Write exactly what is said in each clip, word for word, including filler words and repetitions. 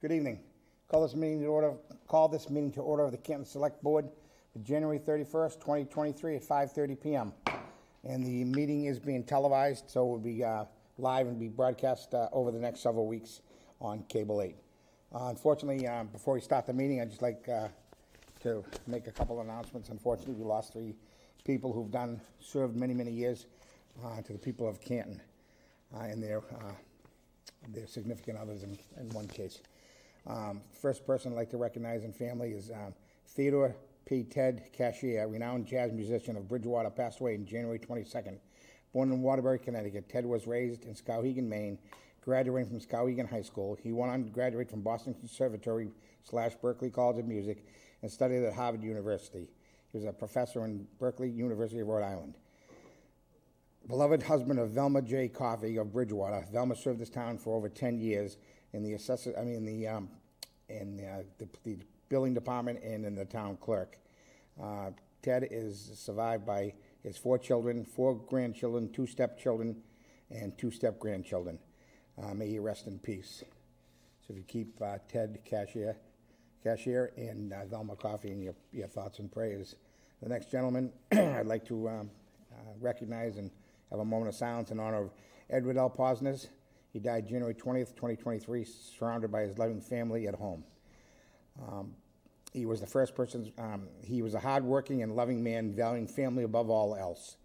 Good evening. Call this meeting to order. Call this meeting to order of the Canton Select Board for January thirty-first, twenty twenty-three at five thirty p m And the meeting is being televised, so it will be uh, live and be broadcast uh, over the next several weeks on Cable eight. Uh, unfortunately, uh, before we start the meeting, I'd just like uh, to make a couple of announcements. Unfortunately, we lost three people who've done served many, many years uh, to the people of Canton uh, and their, uh, their significant others in, in one case. Um, first person I'd like to recognize in family is um, Theodore P. Ted Cashier, a renowned jazz musician of Bridgewater, passed away on January twenty-second. Born in Waterbury, Connecticut, Ted was raised in Skowhegan, Maine, graduating from Skowhegan High School. He went on to graduate from Boston Conservatory slash Berkeley College of Music and studied at Harvard University. He was a professor in Berkeley University of Rhode Island. Beloved husband of Velma J. Coffey of Bridgewater, Velma served this town for over ten years in the assessor, I mean, the um, in the, uh, the, the building department and in the town clerk. Uh, Ted is survived by his four children, four grandchildren, two stepchildren, and two step-grandchildren. Uh, may he rest in peace. So if you keep uh, Ted Cashier, Cashier and uh, Velma Coffey in your, your thoughts and prayers. The next gentleman I'd like to um, uh, recognize and have a moment of silence in honor of Edward L. Posner. He died January twentieth, twenty twenty-three, surrounded by his loving family at home. Um, he was the first person, um, he was a hardworking and loving man, valuing family above all else.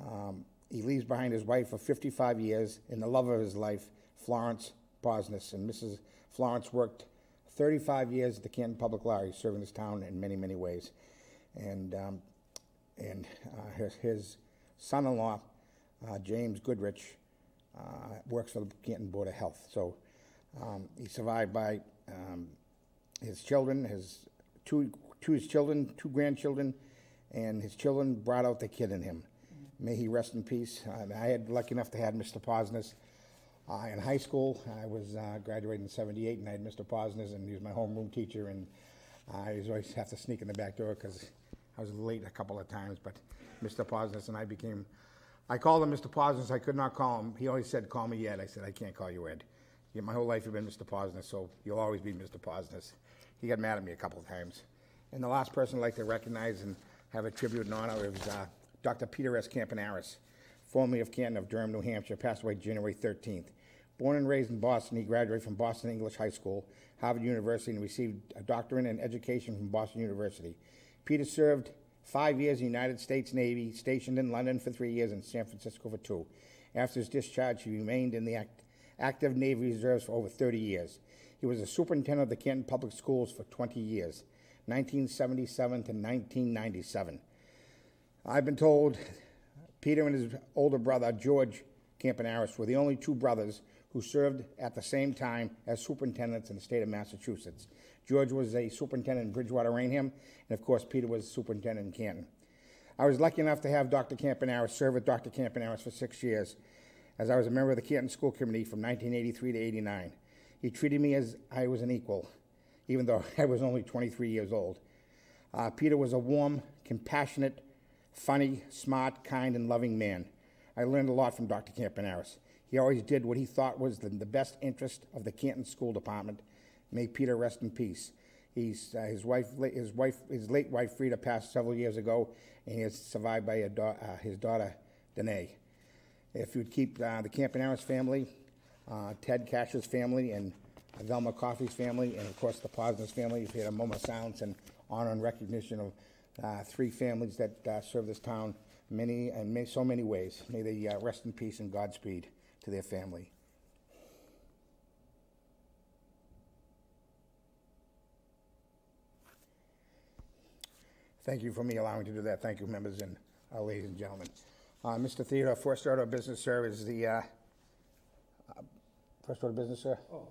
Um, he leaves behind his wife of fifty-five years and the love of his life, Florence Posniss. And Missus Florence worked thirty-five years at the Canton Public Library, serving this town in many, many ways. And um, and uh, his, his son-in-law, uh, James Goodrich, uh, works for the Canton Board of Health. So um, he's survived by um, his children, his two, two his children, two grandchildren, and his children brought out the kid in him. Mm-hmm. May he rest in peace. Uh, I had lucky enough to have Mister Posner's uh, in high school. I was uh, graduating in seventy-eight, and I had Mister Posner's, and he was my homeroom teacher, and I used to always have to sneak in the back door because I was late a couple of times. But Mister Posner's and I became, I called him Mister Posner's. I could not call him. He always said, "Call me Ed." I said, "I can't call you Ed. Yeah, my whole life you've been Mister Posner, so you'll always be Mister Posner." He got mad at me a couple of times. And the last person I'd like to recognize and have a tribute in honor is uh, Doctor Peter S. Campanaris, formerly of Canton of Durham, New Hampshire, passed away January thirteenth. Born and raised in Boston, he graduated from Boston English High School, Harvard University, and received a doctorate in education from Boston University. Peter served five years in the United States Navy, stationed in London for three years and San Francisco for two. After his discharge, he remained in the act- active Navy Reserves for over thirty years. He was a superintendent of the Canton Public Schools for twenty years, nineteen seventy-seven to nineteen ninety-seven. I've been told Peter and his older brother, George Campanaris, were the only two brothers who served at the same time as superintendents in the state of Massachusetts. George was a superintendent in Bridgewater, Rainham, and of course Peter was superintendent in Canton. I was lucky enough to have Doctor Campanaris serve with Doctor Campanaris for six years as I was a member of the Canton School Committee from nineteen eighty-three to eighty-nine. He treated me as I was an equal, even though I was only twenty-three years old. Uh, Peter was a warm, compassionate, funny, smart, kind, and loving man. I learned a lot from Doctor Campanaris. He always did what he thought was the, the best interest of the Canton School Department. May Peter rest in peace. He's, uh, his wife, his wife, his late wife Frida passed several years ago, and he is survived by a da- uh, his daughter, Danae. If you'd keep uh, the Campanaris family, Uh, Ted Cash's family and Velma Coffey's family, and of course the Posner's family. We've had a moment of silence and honor and recognition of uh, three families that uh, serve this town many and many, so many ways. May they uh, rest in peace and Godspeed to their family. Thank you for me allowing to do that. Thank you, members and uh, ladies and gentlemen. Uh, Mister Theodore, first order of business, sir, is the uh, First order of business, sir? Oh,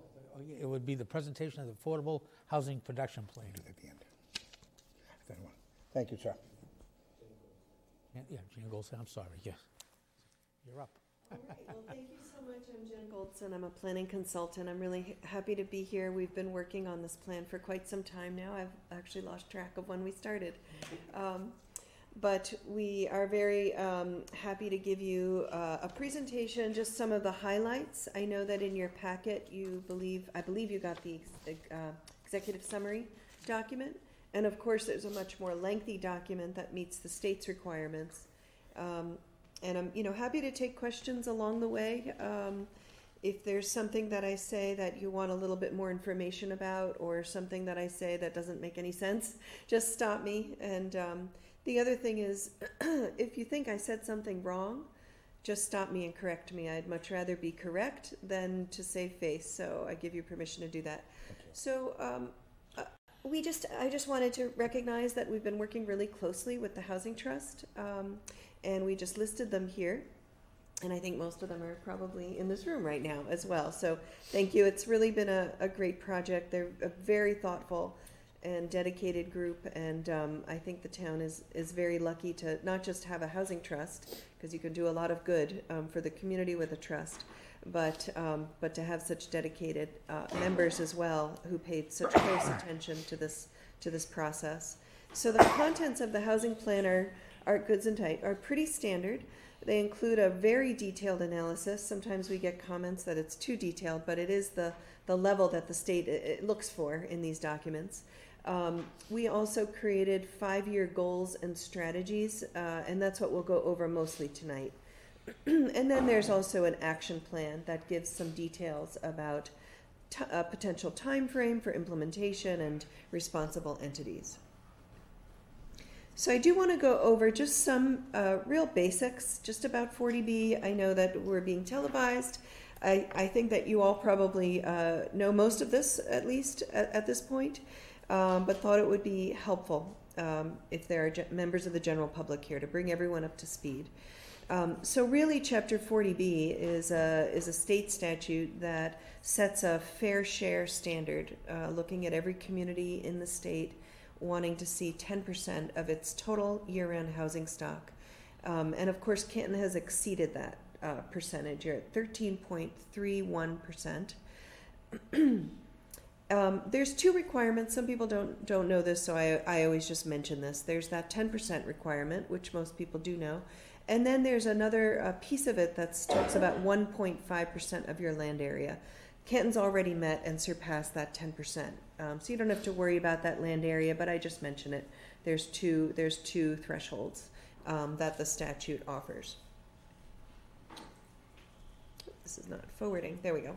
it would be the presentation of the Affordable Housing Production Plan. We'll do that at the end. Thank you, sir. Yeah, yeah, Jen Goldson, I'm sorry, yes. You're up. All right, well, thank you so much. I'm Jen Goldson. I'm a planning consultant. I'm really happy to be here. We've been working on this plan for quite some time now. I've actually lost track of when we started. Um, but we are very um, happy to give you uh, a presentation, just some of the highlights. I know that in your packet, you believe, I believe you got the uh, executive summary document, and of course there's a much more lengthy document that meets the state's requirements. Um, and I'm you know, happy to take questions along the way. Um, if there's something that I say that you want a little bit more information about, or something that I say that doesn't make any sense, just stop me. And um, the other thing is, if you think I said something wrong, just stop me and correct me. I'd much rather be correct than to save face, so I give you permission to do that. So um, uh, we just, I just wanted to recognize that we've been working really closely with the Housing Trust, um, and we just listed them here. And I think most of them are probably in this room right now as well. So thank you. It's really been a, a great project. They're a very thoughtful and dedicated group. And um, I think the town is, is very lucky to not just have a housing trust, because you can do a lot of good um, for the community with a trust, but um, but to have such dedicated uh, members as well, who paid such close attention to this to this process. So the contents of the housing plan are, are goods and tight, are pretty standard. They include a very detailed analysis. Sometimes we get comments that it's too detailed, but it is the, the level that the state it looks for in these documents. Um, we also created five-year goals and strategies, uh, and that's what we'll go over mostly tonight. And then there's also an action plan that gives some details about t- a potential time frame for implementation and responsible entities. So I do want to go over just some uh, real basics just about forty B. I know that we're being televised. I, I think that you all probably uh, know most of this, at least at, at this point, um, but thought it would be helpful um, if there are ge- members of the general public here to bring everyone up to speed. Um, so really, Chapter forty B is a, is a state statute that sets a fair share standard, uh, looking at every community in the state wanting to see ten percent of its total year-round housing stock. Um, and of course, Canton has exceeded that uh, percentage. You're at thirteen point three one percent. um, there's two requirements. Some people don't don't know this, so I, I always just mention this. There's that ten percent requirement, which most people do know. And then there's another uh, piece of it that talks about one point five percent of your land area. Canton's already met and surpassed that ten percent, um, so you don't have to worry about that land area, but I just mention it. There's two, there's two thresholds um, that the statute offers. This is not forwarding. There we go.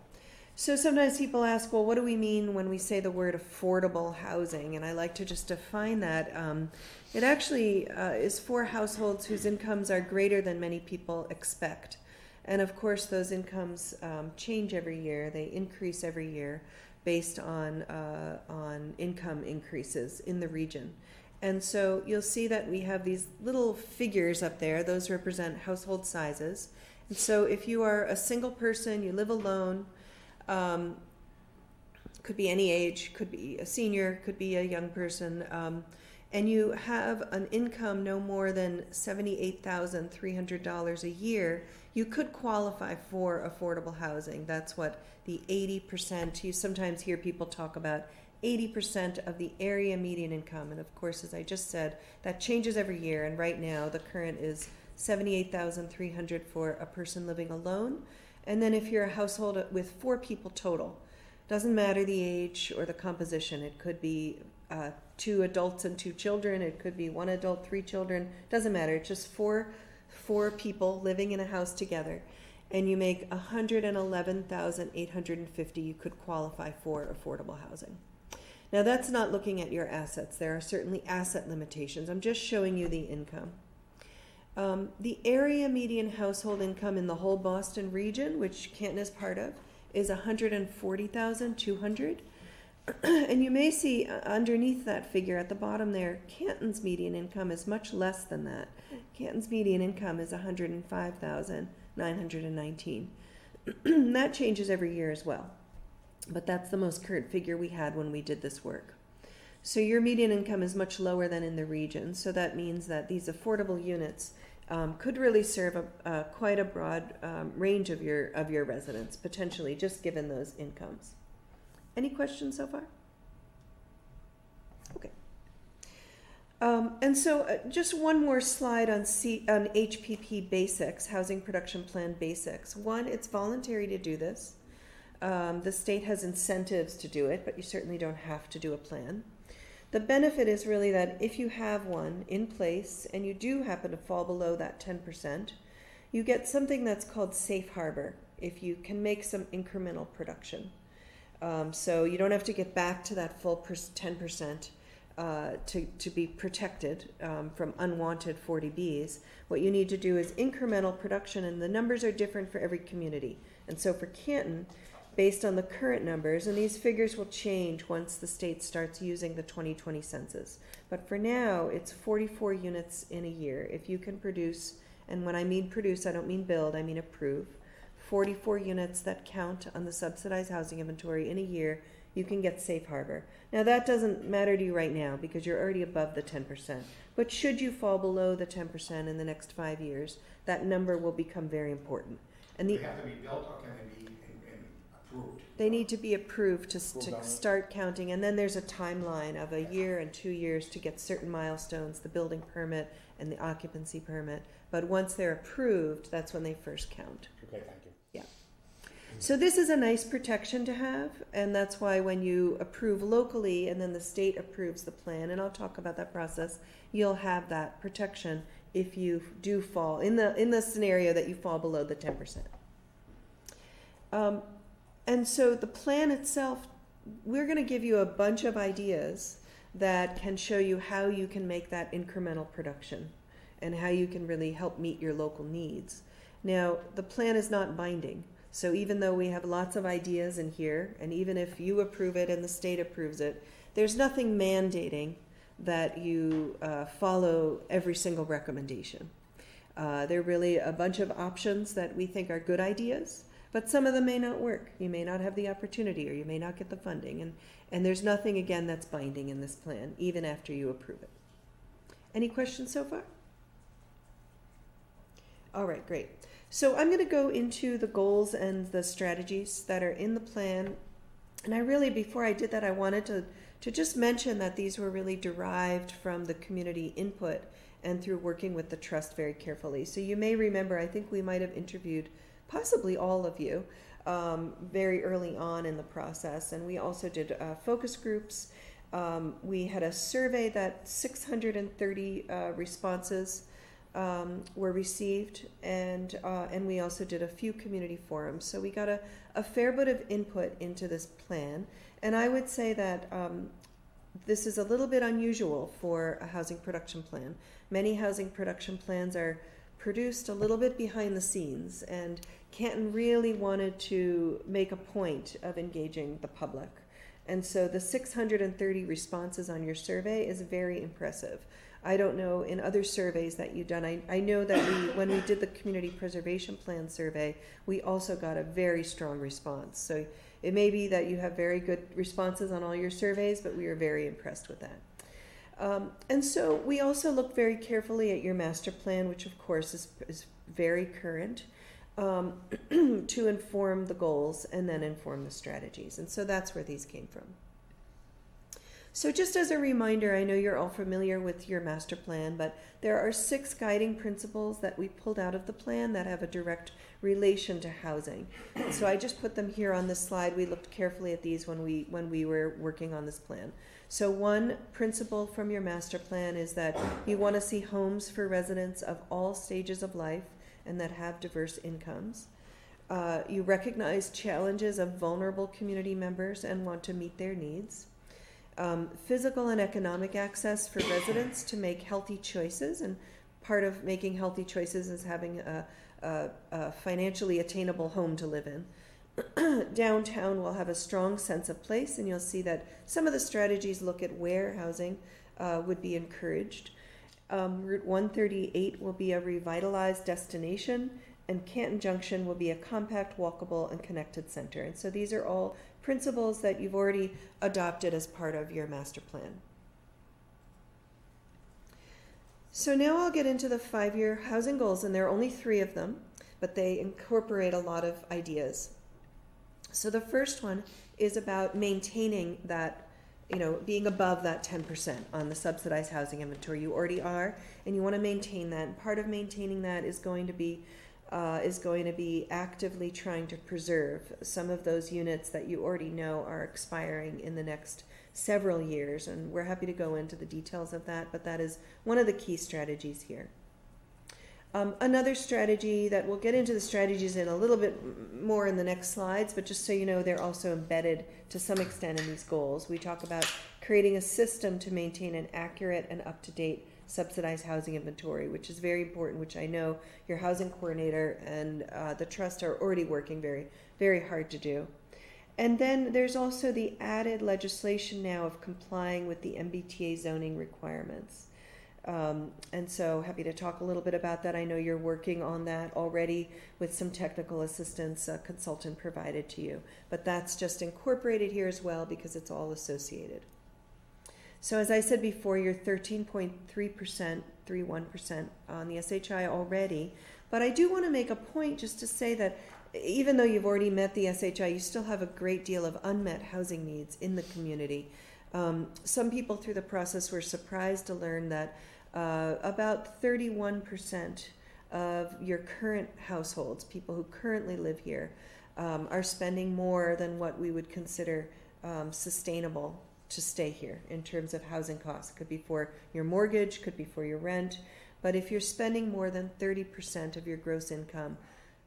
So sometimes people ask, well, what do we mean when we say the word affordable housing? And I like to just define that. Um, it actually uh, is for households whose incomes are greater than many people expect. And of course, those incomes um, change every year. They increase every year based on uh, on income increases in the region. And so you'll see that we have these little figures up there. Those represent household sizes. And so if you are a single person, you live alone, um, could be any age, could be a senior, could be a young person, um, and you have an income no more than seventy-eight thousand three hundred dollars a year, you could qualify for affordable housing. That's what the eighty percent, you sometimes hear people talk about eighty percent of the area median income. And of course, as I just said, that changes every year. And right now, the current is seventy-eight thousand three hundred dollars for a person living alone. And then if you're a household with four people total, doesn't matter the age or the composition, it could be uh, two adults and two children, it could be one adult, three children, doesn't matter, it's just four four people living in a house together, and you make one hundred eleven thousand eight hundred fifty dollars, you could qualify for affordable housing. Now that's not looking at your assets. There are certainly asset limitations. I'm just showing you the income. Um, the area median household income in the whole Boston region, which Canton is part of, is one hundred forty thousand two hundred dollars. And you may see underneath that figure at the bottom there, Canton's median income is much less than that. Canton's median income is one hundred five thousand nine hundred nineteen dollars. That changes every year as well, but that's the most current figure we had when we did this work. So your median income is much lower than in the region, so that means that these affordable units um, could really serve a, uh, quite a broad um, range of your, of your residents, potentially, just given those incomes. Any questions so far? Okay. Um, and so uh, just one more slide on C, on H P P basics, Housing Production Plan basics. One, it's voluntary to do this. Um, the state has incentives to do it, but you certainly don't have to do a plan. The benefit is really that if you have one in place and you do happen to fall below that ten percent, you get something that's called safe harbor if you can make some incremental production. Um, so you don't have to get back to that full ten percent uh, to, to be protected um, from unwanted forty B's. What you need to do is incremental production, and the numbers are different for every community. And so for Canton, based on the current numbers, and these figures will change once the state starts using the twenty twenty census. But for now, it's forty-four units in a year. If you can produce, and when I mean produce, I don't mean build, I mean approve, forty-four units that count on the subsidized housing inventory in a year, you can get safe harbor. Now that doesn't matter to you right now because you're already above the ten percent. But should you fall below the ten percent in the next five years, that number will become very important. And the, they have to be built or can they be approved? They need to be approved to, to start counting, and then there's a timeline of a year and two years to get certain milestones, the building permit and the occupancy permit. But once they're approved, that's when they first count. Okay, thank you. Yeah. So this is a nice protection to have, and that's why when you approve locally and then the state approves the plan, and I'll talk about that process, you'll have that protection if you do fall, in the in the scenario that you fall below the ten percent. Um, and so the plan itself, we're going to give you a bunch of ideas that can show you how you can make that incremental production and how you can really help meet your local needs. Now, the plan is not binding, so even though we have lots of ideas in here, and even if you approve it and the state approves it, there's nothing mandating that you uh, follow every single recommendation. Uh, there are really a bunch of options that we think are good ideas, but some of them may not work. You may not have the opportunity, or you may not get the funding, and, and there's nothing, again, that's binding in this plan, even after you approve it. Any questions so far? All right, great. So I'm going to go into the goals and the strategies that are in the plan. And I really, before I did that, I wanted to to just mention that these were really derived from the community input and through working with the trust very carefully. So you may remember, I think we might have interviewed possibly all of you um, very early on in the process. And we also did uh, focus groups. Um, we had a survey that six hundred thirty uh, responses um, were received. And, uh, and we also did a few community forums. So we got a, a fair bit of input into this plan. And I would say that um, this is a little bit unusual for a housing production plan. Many housing production plans are produced a little bit behind the scenes, and Canton really wanted to make a point of engaging the public. And so the six hundred thirty responses on your survey is very impressive. I don't know in other surveys that you've done. I, I know that we, when we did the Community Preservation Plan survey, we also got a very strong response. So it may be that you have very good responses on all your surveys, but we are very impressed with that. Um, and so we also look very carefully at your master plan, which of course is, is very current, um, to inform the goals and then inform the strategies. And so that's where these came from. So just as a reminder, I know you're all familiar with your master plan, but there are six guiding principles that we pulled out of the plan that have a direct relation to housing. So I just put them here on this slide. We looked carefully at these when we when we were working on this plan. So one principle from your master plan is that you want to see homes for residents of all stages of life and that have diverse incomes. Uh, you recognize challenges of vulnerable community members and want to meet their needs. Um, physical and economic access for residents to make healthy choices, and part of making healthy choices is having a, a, a financially attainable home to live in. Downtown will have a strong sense of place, and you'll see that some of the strategies look at where housing uh, would be encouraged. Um, Route one thirty-eight will be a revitalized destination, and Canton Junction will be a compact, walkable, and connected center. And so these are all principles that you've already adopted as part of your master plan. So now I'll get into the five-year housing goals, and there are only three of them, but they incorporate a lot of ideas. So the first one is about maintaining that you know, being above that ten percent on the subsidized housing inventory. You already are, and you want to maintain that. And part of maintaining that is going to be uh, is going to be actively trying to preserve some of those units that you already know are expiring in the next several years. And we're happy to go into the details of that, but that is one of the key strategies here. Um, another strategy that we'll get into the strategies in a little bit more in the next slides, but just so you know, they're also embedded to some extent in these goals. We talk about creating a system to maintain an accurate and up-to-date subsidized housing inventory, which is very important, which I know your housing coordinator and uh, the trust are already working very, very hard to do. And then there's also the added legislation now of complying with the M B T A zoning requirements. Um, and so happy to talk a little bit about that. I know you're working on that already with some technical assistance a consultant provided to you, but that's just incorporated here as well because it's all associated. So as I said before, you're thirteen point three percent, thirty-one percent on the S H I already, but I do want to make a point just to say that even though you've already met the S H I, you still have a great deal of unmet housing needs in the community. Um, some people through the process were surprised to learn that uh, about thirty-one percent of your current households, people who currently live here, um, are spending more than what we would consider um, sustainable to stay here in terms of housing costs. It could be for your mortgage, could be for your rent, but if you're spending more than thirty percent of your gross income,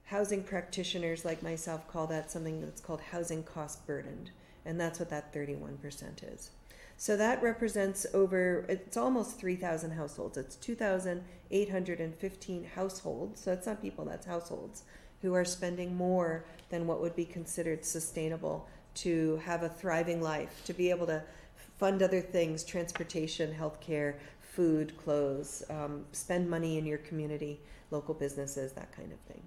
housing practitioners like myself call that something that's called housing cost burdened. And that's what that thirty-one percent is. So that represents over, it's almost three thousand households. It's two thousand eight hundred fifteen households. So that's not people, that's households who are spending more than what would be considered sustainable to have a thriving life, to be able to fund other things, transportation, healthcare, food, clothes, um, spend money in your community, local businesses, that kind of thing.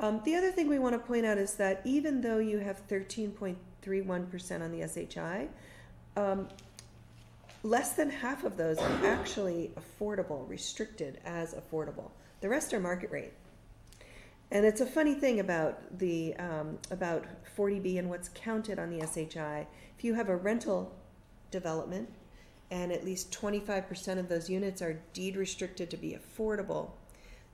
Um, the other thing we want to point out is that even though you have thirteen point three one percent on the S H I, um, less than half of those are actually affordable, restricted as affordable. The rest are market rate. And it's a funny thing about the um, about forty B and what's counted on the S H I. If you have a rental development and at least twenty-five percent of those units are deed restricted to be affordable,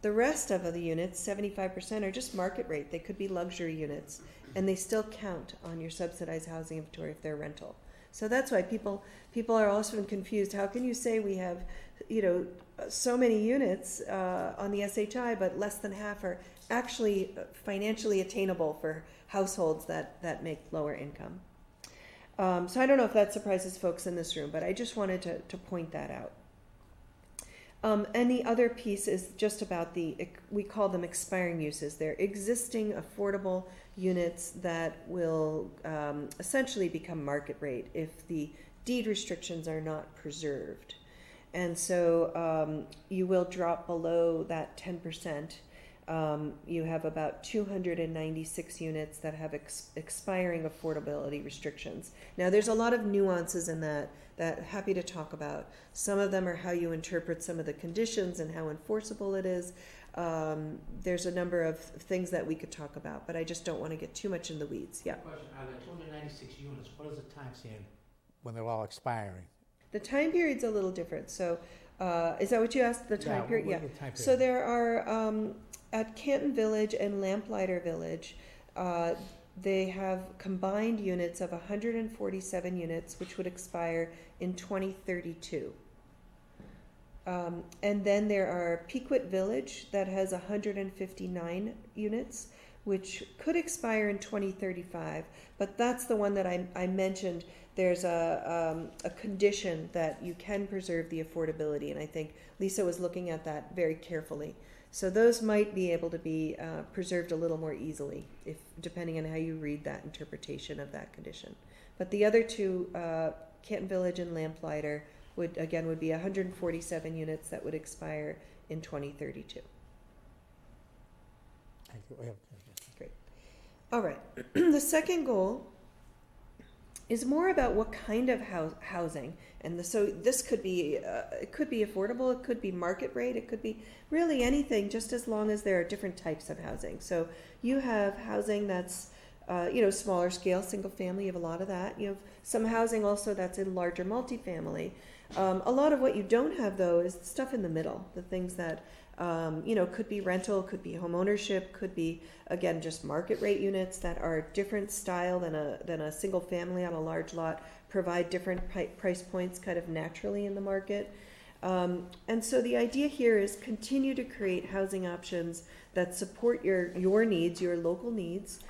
the rest of the units, seventy-five percent, are just market rate. They could be luxury units, and they still count on your subsidized housing inventory if they're rental. So that's why people people are also confused. How can you say we have, you know, so many units uh, on the S H I, but less than half are actually financially attainable for households that, that make lower income? Um, so I don't know if that surprises folks in this room, but I just wanted to, to point that out. Um, and the other piece is just about the, we call them expiring uses. They're existing affordable units that will um, essentially become market rate if the deed restrictions are not preserved. And so um, you will drop below that ten percent. Um, you have about two hundred ninety-six units that have ex- expiring affordability restrictions. Now, there's a lot of nuances in that that happy to talk about. Some of them are how you interpret some of the conditions and how enforceable it is. Um, there's a number of things that we could talk about, but I just don't want to get too much in the weeds. Yeah. Question: on the two hundred ninety-six units, what is the time period when they're all expiring? The time period's a little different. So, uh, is that what you asked? The time yeah, period? Yeah. The time period? So there are um, at Canton Village and Lamplighter Village. Uh, They have combined units of one hundred forty-seven units, which would expire in twenty thirty-two. Um, and then there are Pequot Village that has one hundred fifty-nine units, which could expire in twenty thirty-five. But that's the one that I, I mentioned. There's a, um, a condition that you can preserve the affordability, and I think Lisa was looking at that very carefully. So those might be able to be uh, preserved a little more easily, if depending on how you read that interpretation of that condition. But the other two, uh, Canton Village and Lamplighter, would again would be one hundred forty-seven units that would expire in twenty thirty-two. Thank you. Great. All right. The second goal is more about what kind of house, housing. And the, so this could be, uh, it could be affordable, it could be market rate, it could be really anything, just as long as there are different types of housing. So you have housing that's uh, you know, smaller scale, single family, you have a lot of that. You have some housing also that's in larger multifamily. Um, a lot of what you don't have, though, is stuff in the middle, the things that, um, you know, could be rental, could be home ownership, could be, again, just market rate units that are different style than a than a single family on a large lot, provide different price points kind of naturally in the market. Um, and so the idea here is continue to create housing options that support your, your needs, your local needs,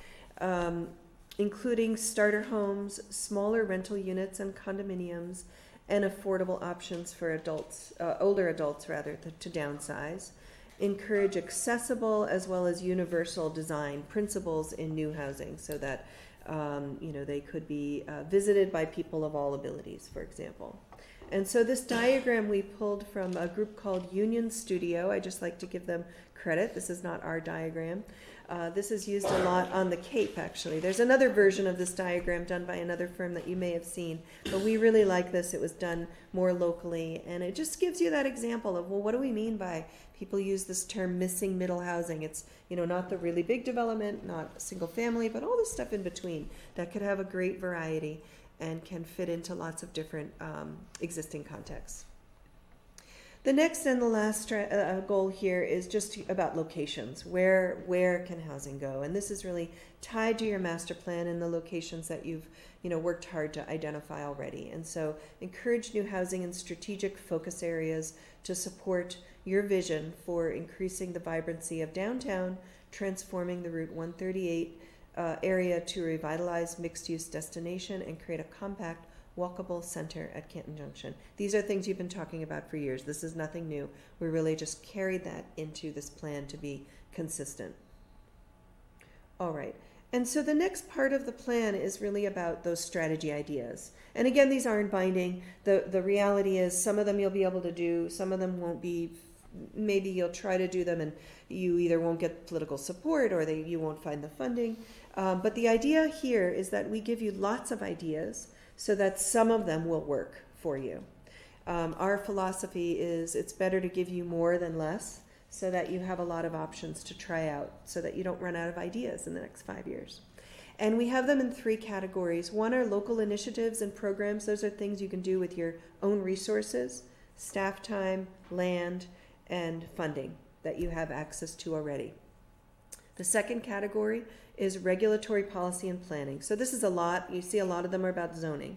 um, including starter homes, smaller rental units and condominiums, and affordable options for adults, uh, older adults rather, to, to downsize. Encourage accessible as well as universal design principles in new housing so that um, you know, they could be uh, visited by people of all abilities, for example. And so this diagram we pulled from a group called Union Studio. I just like to give them credit. This is not our diagram. Uh, this is used a lot on the Cape, actually. There's another version of this diagram done by another firm that you may have seen, but we really like this. It was done more locally, and it just gives you that example of, well, what do we mean by people use this term missing middle housing? It's, you know, not the really big development, not single family, but all this stuff in between that could have a great variety and can fit into lots of different um, existing contexts. The next and the last tra- uh, goal here is just about locations. Where where can housing go? And this is really tied to your master plan and the locations that you've you know worked hard to identify already. And so encourage new housing in strategic focus areas to support your vision for increasing the vibrancy of downtown, transforming the Route one thirty-eight Uh, area to revitalize mixed-use destination and create a compact, walkable center at Canton Junction. These are things you've been talking about for years. This is nothing new. We really just carried that into this plan to be consistent. All right. And so the next part of the plan is really about those strategy ideas. And again, these aren't binding. The, the reality is some of them you'll be able to do, some of them won't be. Maybe you'll try to do them and you either won't get political support or they, you won't find the funding. Um, but the idea here is that we give you lots of ideas so that some of them will work for you. Um, our philosophy is it's better to give you more than less so that you have a lot of options to try out so that you don't run out of ideas in the next five years. And we have them in three categories. One are local initiatives and programs. Those are things you can do with your own resources, staff time, land, and funding that you have access to already. The second category is regulatory policy and planning. So this is a lot. You see a lot of them are about zoning.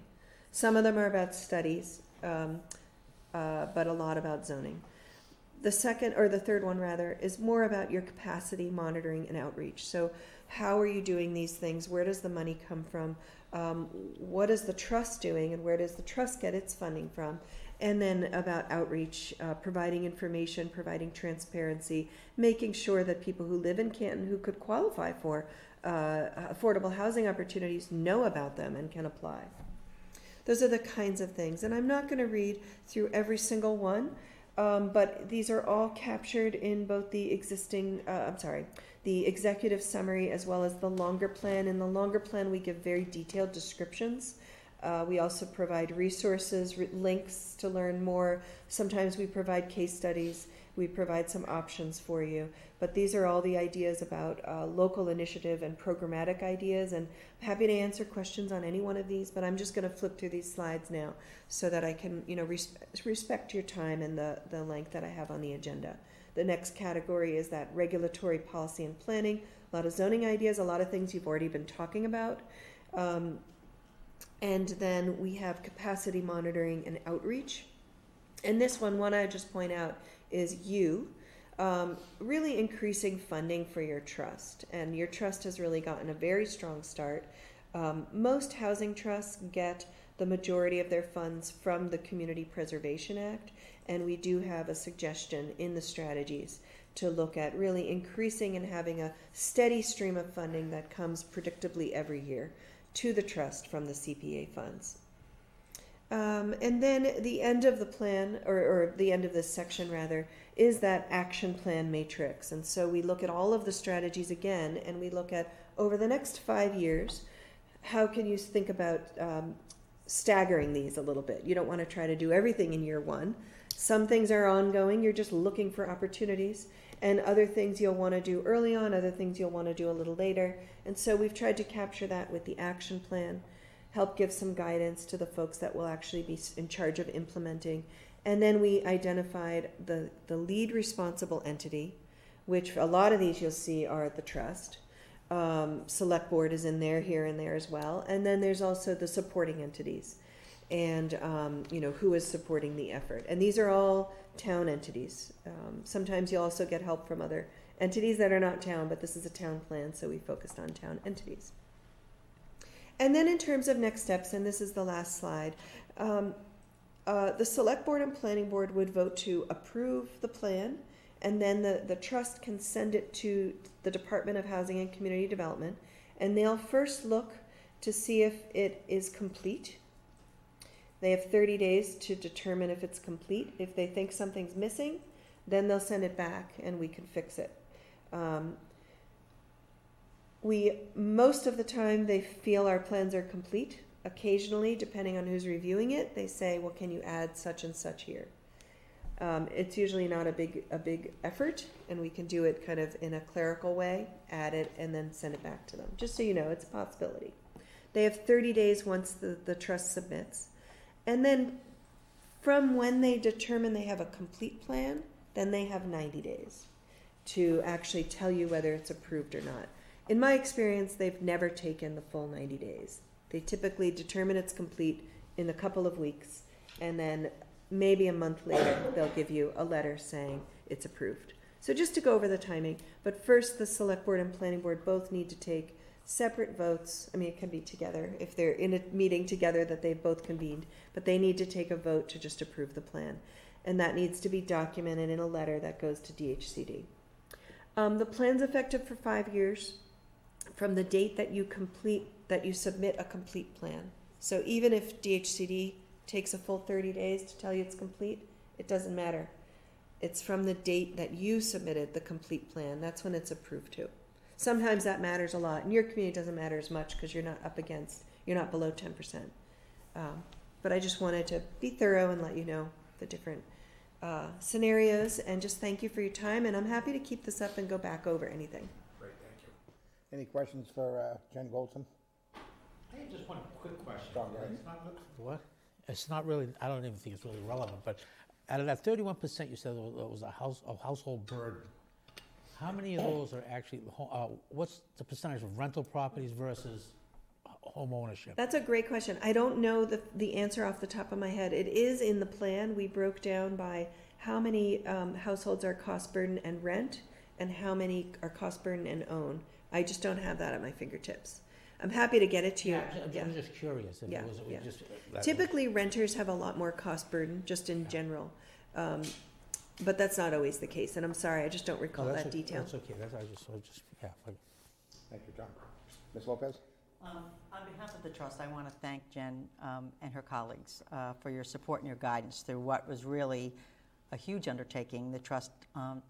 Some of them are about studies, um, uh, but a lot about zoning. The second, or the third one rather, is more about your capacity monitoring and outreach. So how are you doing these things? Where does the money come from? Um, what is the trust doing, and where does the trust get its funding from? And then about outreach, uh, providing information, providing transparency, making sure that people who live in Canton who could qualify for uh, affordable housing opportunities know about them and can apply. Those are the kinds of things. And I'm not going to read through every single one, um, but these are all captured in both the existing, uh, I'm sorry, the executive summary as well as the longer plan. In the longer plan, we give very detailed descriptions. Uh, we also provide resources, re- links to learn more. Sometimes we provide case studies. We provide some options for you. But these are all the ideas about uh, local initiative and programmatic ideas. And I'm happy to answer questions on any one of these, but I'm just going to flip through these slides now so that I can you know, res- respect your time and the, the length that I have on the agenda. The next category is that regulatory policy and planning. A lot of zoning ideas, a lot of things you've already been talking about. Um, And then we have capacity monitoring and outreach. And this one, one I just point out is you, um, really increasing funding for your trust. And your trust has really gotten a very strong start. Um, most housing trusts get the majority of their funds from the Community Preservation Act. And we do have a suggestion in the strategies to look at really increasing and having a steady stream of funding that comes predictably every year to the trust from the C P A funds. Um, and then the end of the plan, or, or the end of this section rather, is that action plan matrix. And so we look at all of the strategies again, and we look at over the next five years, how can you think about um, staggering these a little bit? You don't want to try to do everything in year one. Some things are ongoing, you're just looking for opportunities. and other things you'll want to do early on, other things you'll want to do a little later. And so we've tried to capture that with the action plan, help give some guidance to the folks that will actually be in charge of implementing. And then we identified the, the lead responsible entity, which a lot of these you'll see are the trust. Um, select board is in there, here and there as well. And then there's also the supporting entities and, um, you know, who is supporting the effort. And these are all town entities. Um, sometimes you'll also get help from other entities that are not town, but this is a town plan, so we focused on town entities. And then in terms of next steps, and this is the last slide, um, uh, the select board and planning board would vote to approve the plan, and then the, the trust can send it to the Department of Housing and Community Development, and they'll first look to see if it is complete. They have thirty days to determine if it's complete. If they think something's missing, then they'll send it back and we can fix it. Um, we, most of the time, they feel our plans are complete. Occasionally, depending on who's reviewing it, they say, well, can you add such and such here? Um, it's usually not a big a big effort, and we can do it kind of in a clerical way, add it, and then send it back to them. Just so you know, it's a possibility. They have thirty days once the, the trust submits. And then from when they determine they have a complete plan, then they have ninety days to actually tell you whether it's approved or not. In my experience, they've never taken the full ninety days. They typically determine it's complete in a couple of weeks, and then maybe a month later, they'll give you a letter saying it's approved. So just to go over the timing, but first the select board and planning board both need to take separate votes. I mean, it can be together if they're in a meeting together that they've both convened, but they need to take a vote to just approve the plan. And that needs to be documented in a letter that goes to D H C D. Um, the plan's effective for five years from the date that you complete, that you submit a complete plan. So even if D H C D takes a full thirty days to tell you it's complete, it doesn't matter. It's from the date that you submitted the complete plan. That's when it's approved to. Sometimes that matters a lot. In your community, it doesn't matter as much because you're not up against, you're not below ten percent. Um, but I just wanted to be thorough and let you know the different uh, scenarios, and just thank you for your time, and I'm happy to keep this up and go back over anything. Great, thank you. Any questions for uh, Jen Goldson? I have just one quick question. It's not, what? It's not really, I don't even think it's really relevant, but out of that thirty-one percent you said it was a, house, a household burden. How many of those are actually, uh, what's the percentage of rental properties versus home ownership? That's a great question. I don't know the, the answer off the top of my head. It is in the plan. We broke down by how many um, households are cost burden and rent and how many are cost burden and own. I just don't have that at my fingertips. I'm happy to get it to you. Yeah, I'm, yeah. I'm just curious. If yeah, it was, it was yeah. just, Typically, was... renters have a lot more cost burden, just in yeah. general. Um, but that's not always the case, and I'm sorry, I just don't recall no, that okay. detail. That's okay. That's, I just, I just, yeah. Thank you, John. Miz Lopez? Um, on behalf of the trust, I want to thank Jen um, and her colleagues uh, for your support and your guidance through what was really a huge undertaking. The trustees, um,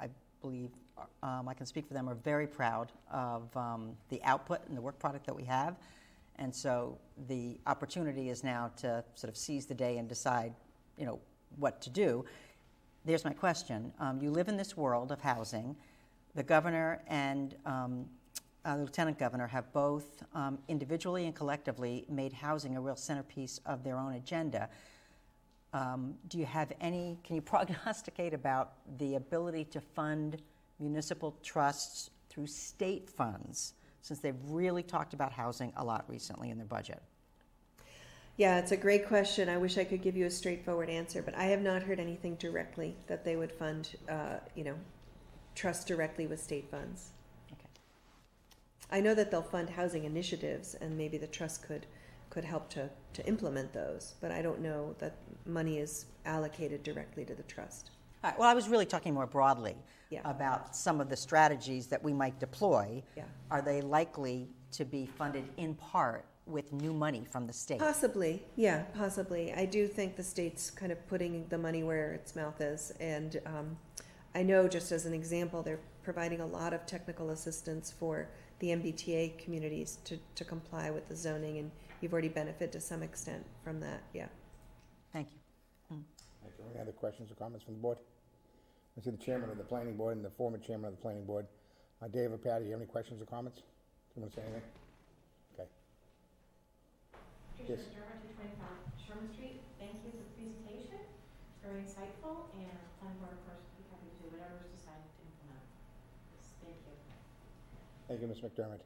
I believe, Um, I can speak for them, are very proud of um, the output and the work product that we have. And so the opportunity is now to sort of seize the day and decide, you know, what to do. There's my question. Um, you live in this world of housing. The governor and um, uh, the lieutenant governor have both um, individually and collectively made housing a real centerpiece of their own agenda. Um, do you have any, can you prognosticate about the ability to fund municipal trusts through state funds, since they've really talked about housing a lot recently in their budget? Yeah, it's a great question. I wish I could give you a straightforward answer, but I have not heard anything directly that they would fund, uh, you know, trust directly with state funds. Okay. I know that they'll fund housing initiatives, and maybe the trust could could help to, to implement those, but I don't know that money is allocated directly to the trust. All right, well, I was really talking more broadly yeah. about some of the strategies that we might deploy. Yeah. Are they likely to be funded in part with new money from the state? Possibly, yeah, possibly. I do think the state's kind of putting the money where its mouth is. And um, I know, just as an example, they're providing a lot of technical assistance for the M B T A communities to, to comply with the zoning, and you've already benefited to some extent from that, yeah. Thank you. Mm. Thank you. Any other questions or comments from the board? I see the chairman of the planning board and the former chairman of the planning board. Uh, Dave or Patty, do you have any questions or comments? Do you want to say anything? Okay. Patricia McDermott, two twenty-five Sherman Street. Thank you for the presentation. Very insightful, and the planning board, of course, will be happy to do whatever is decided to implement. Thank you. Thank you, Miz McDermott.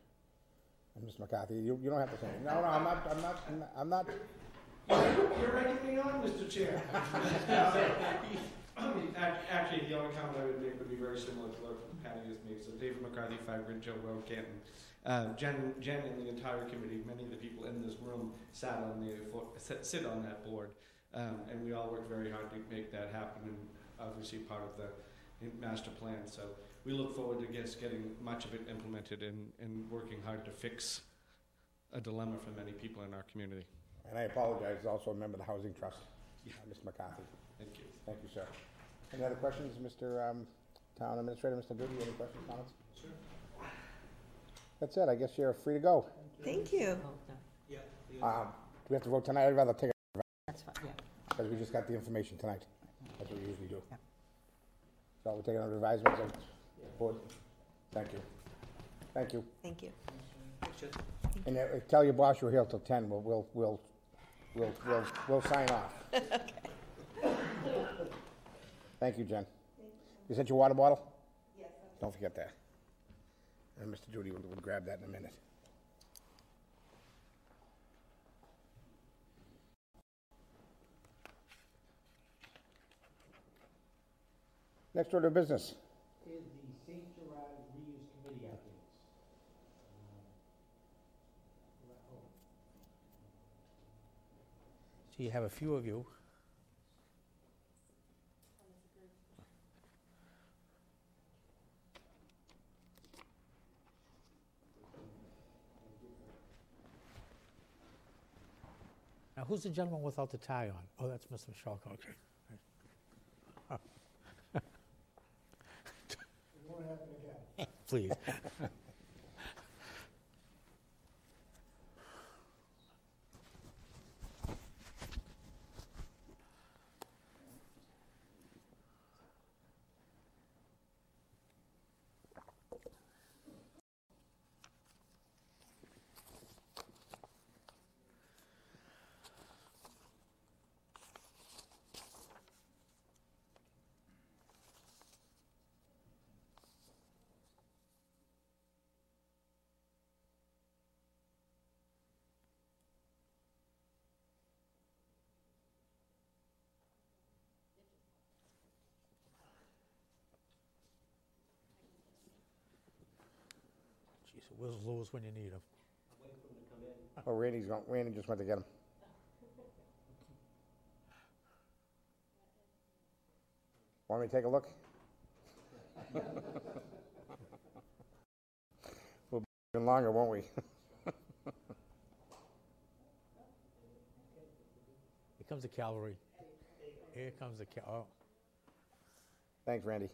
And Mister McCarthy, you, you don't have to say anything. No, no, I'm not, I'm not, I'm not. I'm not You're egging me on, Mister Chair. Actually, the only comment I would make would be very similar to what Patty has made. So, David McCarthy, Five Ridge Road, Canton. Uh, Jen, Jen, and the entire committee, many of the people in this room, sat on the sit on that board, um, and we all worked very hard to make that happen. And obviously, part of the master plan. So, we look forward to guess getting much of it implemented and, and working hard to fix a dilemma for many people in our community. And I apologize. Also, a member of the Housing Trust, yeah. uh, Mister McCarthy. Thank you. Thank you, sir. Any other questions, Mister Um, Town Administrator, Mister Goody? Any questions, comments? Sure. That's it. I guess you're free to go. Thank you. Yeah. Um, do we have to vote tonight? I'd rather take a vote. That's fine. Yeah. Because we just got the information tonight. That's what we usually do. Yeah. So we'll take another advisement. Board. Thank you. Thank you. Thank you. And uh, tell your boss you're here till ten. We'll we'll we'll we'll we'll, we'll sign off. Okay. Thank you, Jen. You sent your water bottle? Yes. Don't forget that. And Mister Judy will, will grab that in a minute. Next order of business is the Saint Gerard reuse committee updates. Um, so you have a few of you. Now, who's the gentleman without the tie on? Oh, that's Mister Shalko. Okay. Right. Oh. It won't happen again. Please. Where's Lewis when you need him? I'm waiting for him to come in. Oh, Randy's gone. Randy just went to get him. Want me to take a look? We'll be even longer, won't we? Here comes the cavalry. Here comes the cavalry. Oh. Thanks, Randy.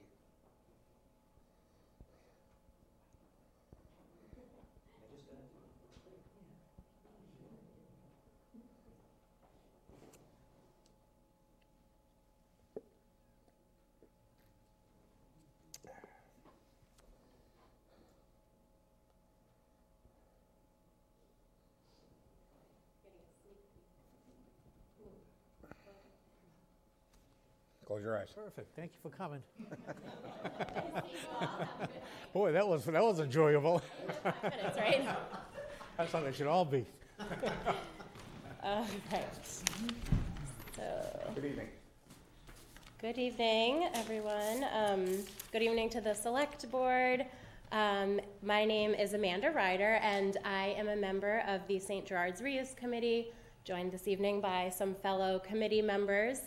Close your eyes. Perfect. Thank you for coming. Boy, that was that was enjoyable. Minutes, right? That's how they should all be. All right. So, good evening. Good evening, everyone. Um, good evening to the select board. Um, my name is Amanda Ryder, and I am a member of the Saint Gerard's Reuse Committee, joined this evening by some fellow committee members.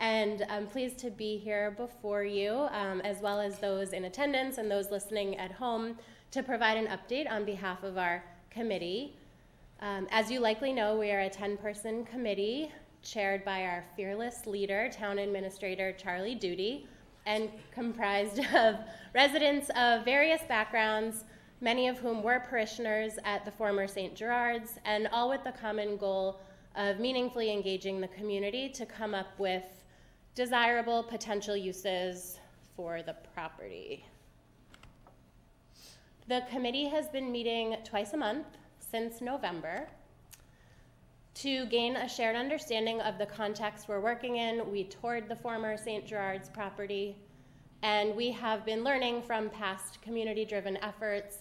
And I'm pleased to be here before you, um, as well as those in attendance and those listening at home, to provide an update on behalf of our committee. Um, as you likely know, we are a ten-person committee chaired by our fearless leader, Town Administrator Charlie Doody, and comprised of residents of various backgrounds, many of whom were parishioners at the former Saint Gerard's, and all with the common goal of meaningfully engaging the community to come up with desirable potential uses for the property. The committee has been meeting twice a month since November. To gain a shared understanding of the context we're working in, we toured the former Saint Gerard's property, and we have been learning from past community-driven efforts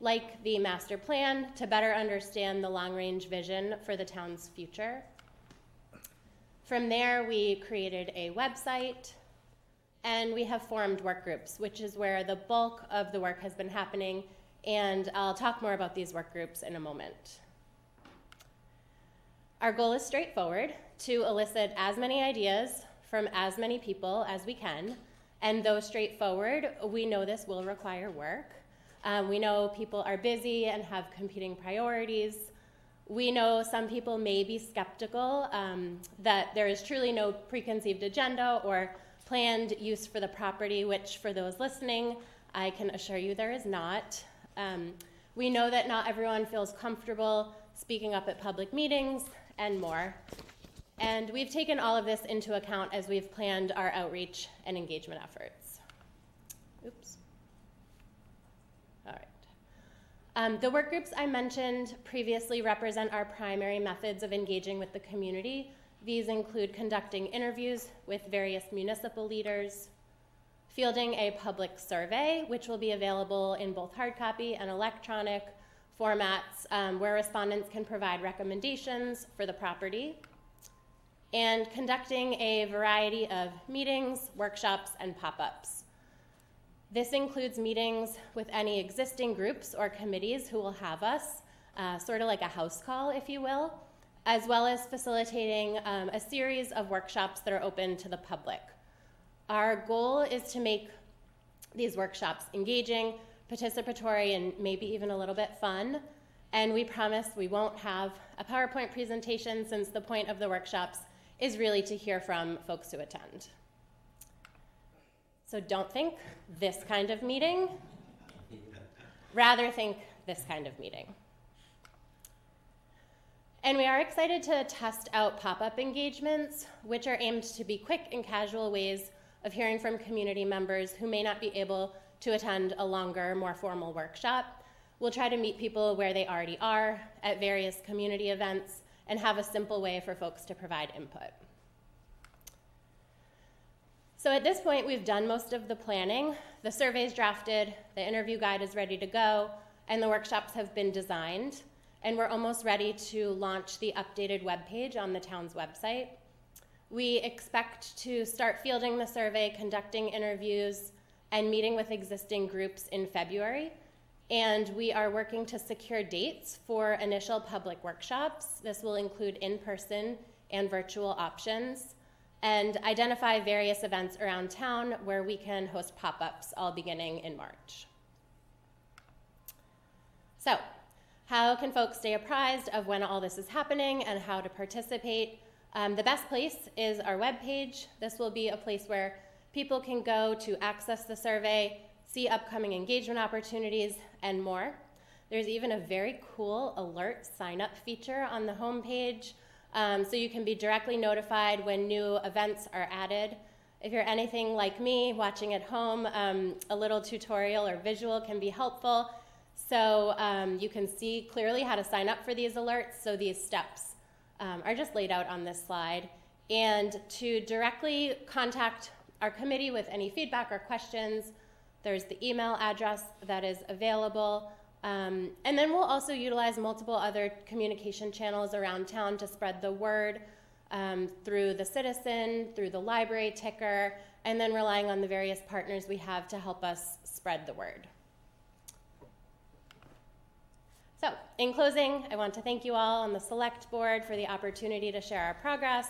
like the master plan to better understand the long-range vision for the town's future. From there, we created a website, and we have formed work groups, which is where the bulk of the work has been happening, and I'll talk more about these work groups in a moment. Our goal is straightforward: to elicit as many ideas from as many people as we can, and though straightforward, we know this will require work. Um, we know people are busy and have competing priorities. We know some people may be skeptical um, that there is truly no preconceived agenda or planned use for the property, which for those listening, I can assure you there is not. Um, we know that not everyone feels comfortable speaking up at public meetings and more. And we've taken all of this into account as we've planned our outreach and engagement efforts. Oops. Um, the work groups I mentioned previously represent our primary methods of engaging with the community. These include conducting interviews with various municipal leaders, fielding a public survey, which will be available in both hard copy and electronic formats, um, where respondents can provide recommendations for the property, and conducting a variety of meetings, workshops, and pop-ups. This includes meetings with any existing groups or committees who will have us, uh, sort of like a house call, if you will, as well as facilitating um, a series of workshops that are open to the public. Our goal is to make these workshops engaging, participatory, and maybe even a little bit fun. And we promise we won't have a PowerPoint presentation, since the point of the workshops is really to hear from folks who attend. So don't think this kind of meeting. Rather think this kind of meeting. And we are excited to test out pop-up engagements, which are aimed to be quick and casual ways of hearing from community members who may not be able to attend a longer, more formal workshop. We'll try to meet people where they already are at various community events and have a simple way for folks to provide input. So at this point, we've done most of the planning. The survey is drafted, the interview guide is ready to go, and the workshops have been designed. And we're almost ready to launch the updated webpage on the town's website. We expect to start fielding the survey, conducting interviews, and meeting with existing groups in February. And we are working to secure dates for initial public workshops. This will include in-person and virtual options, and identify various events around town where we can host pop-ups, all beginning in March. So, how can folks stay apprised of when all this is happening and how to participate? Um, the best place is our webpage. This will be a place where people can go to access the survey, see upcoming engagement opportunities, and more. There's even a very cool alert sign-up feature on the homepage. Um, so you can be directly notified when new events are added. If you're anything like me, watching at home, um, a little tutorial or visual can be helpful. So um, you can see clearly how to sign up for these alerts. So these steps um, are just laid out on this slide. And to directly contact our committee with any feedback or questions, there's the email address that is available. Um, and then we'll also utilize multiple other communication channels around town to spread the word um, through the citizen, through the library ticker, and then relying on the various partners we have to help us spread the word. So, in closing, I want to thank you all on the select board for the opportunity to share our progress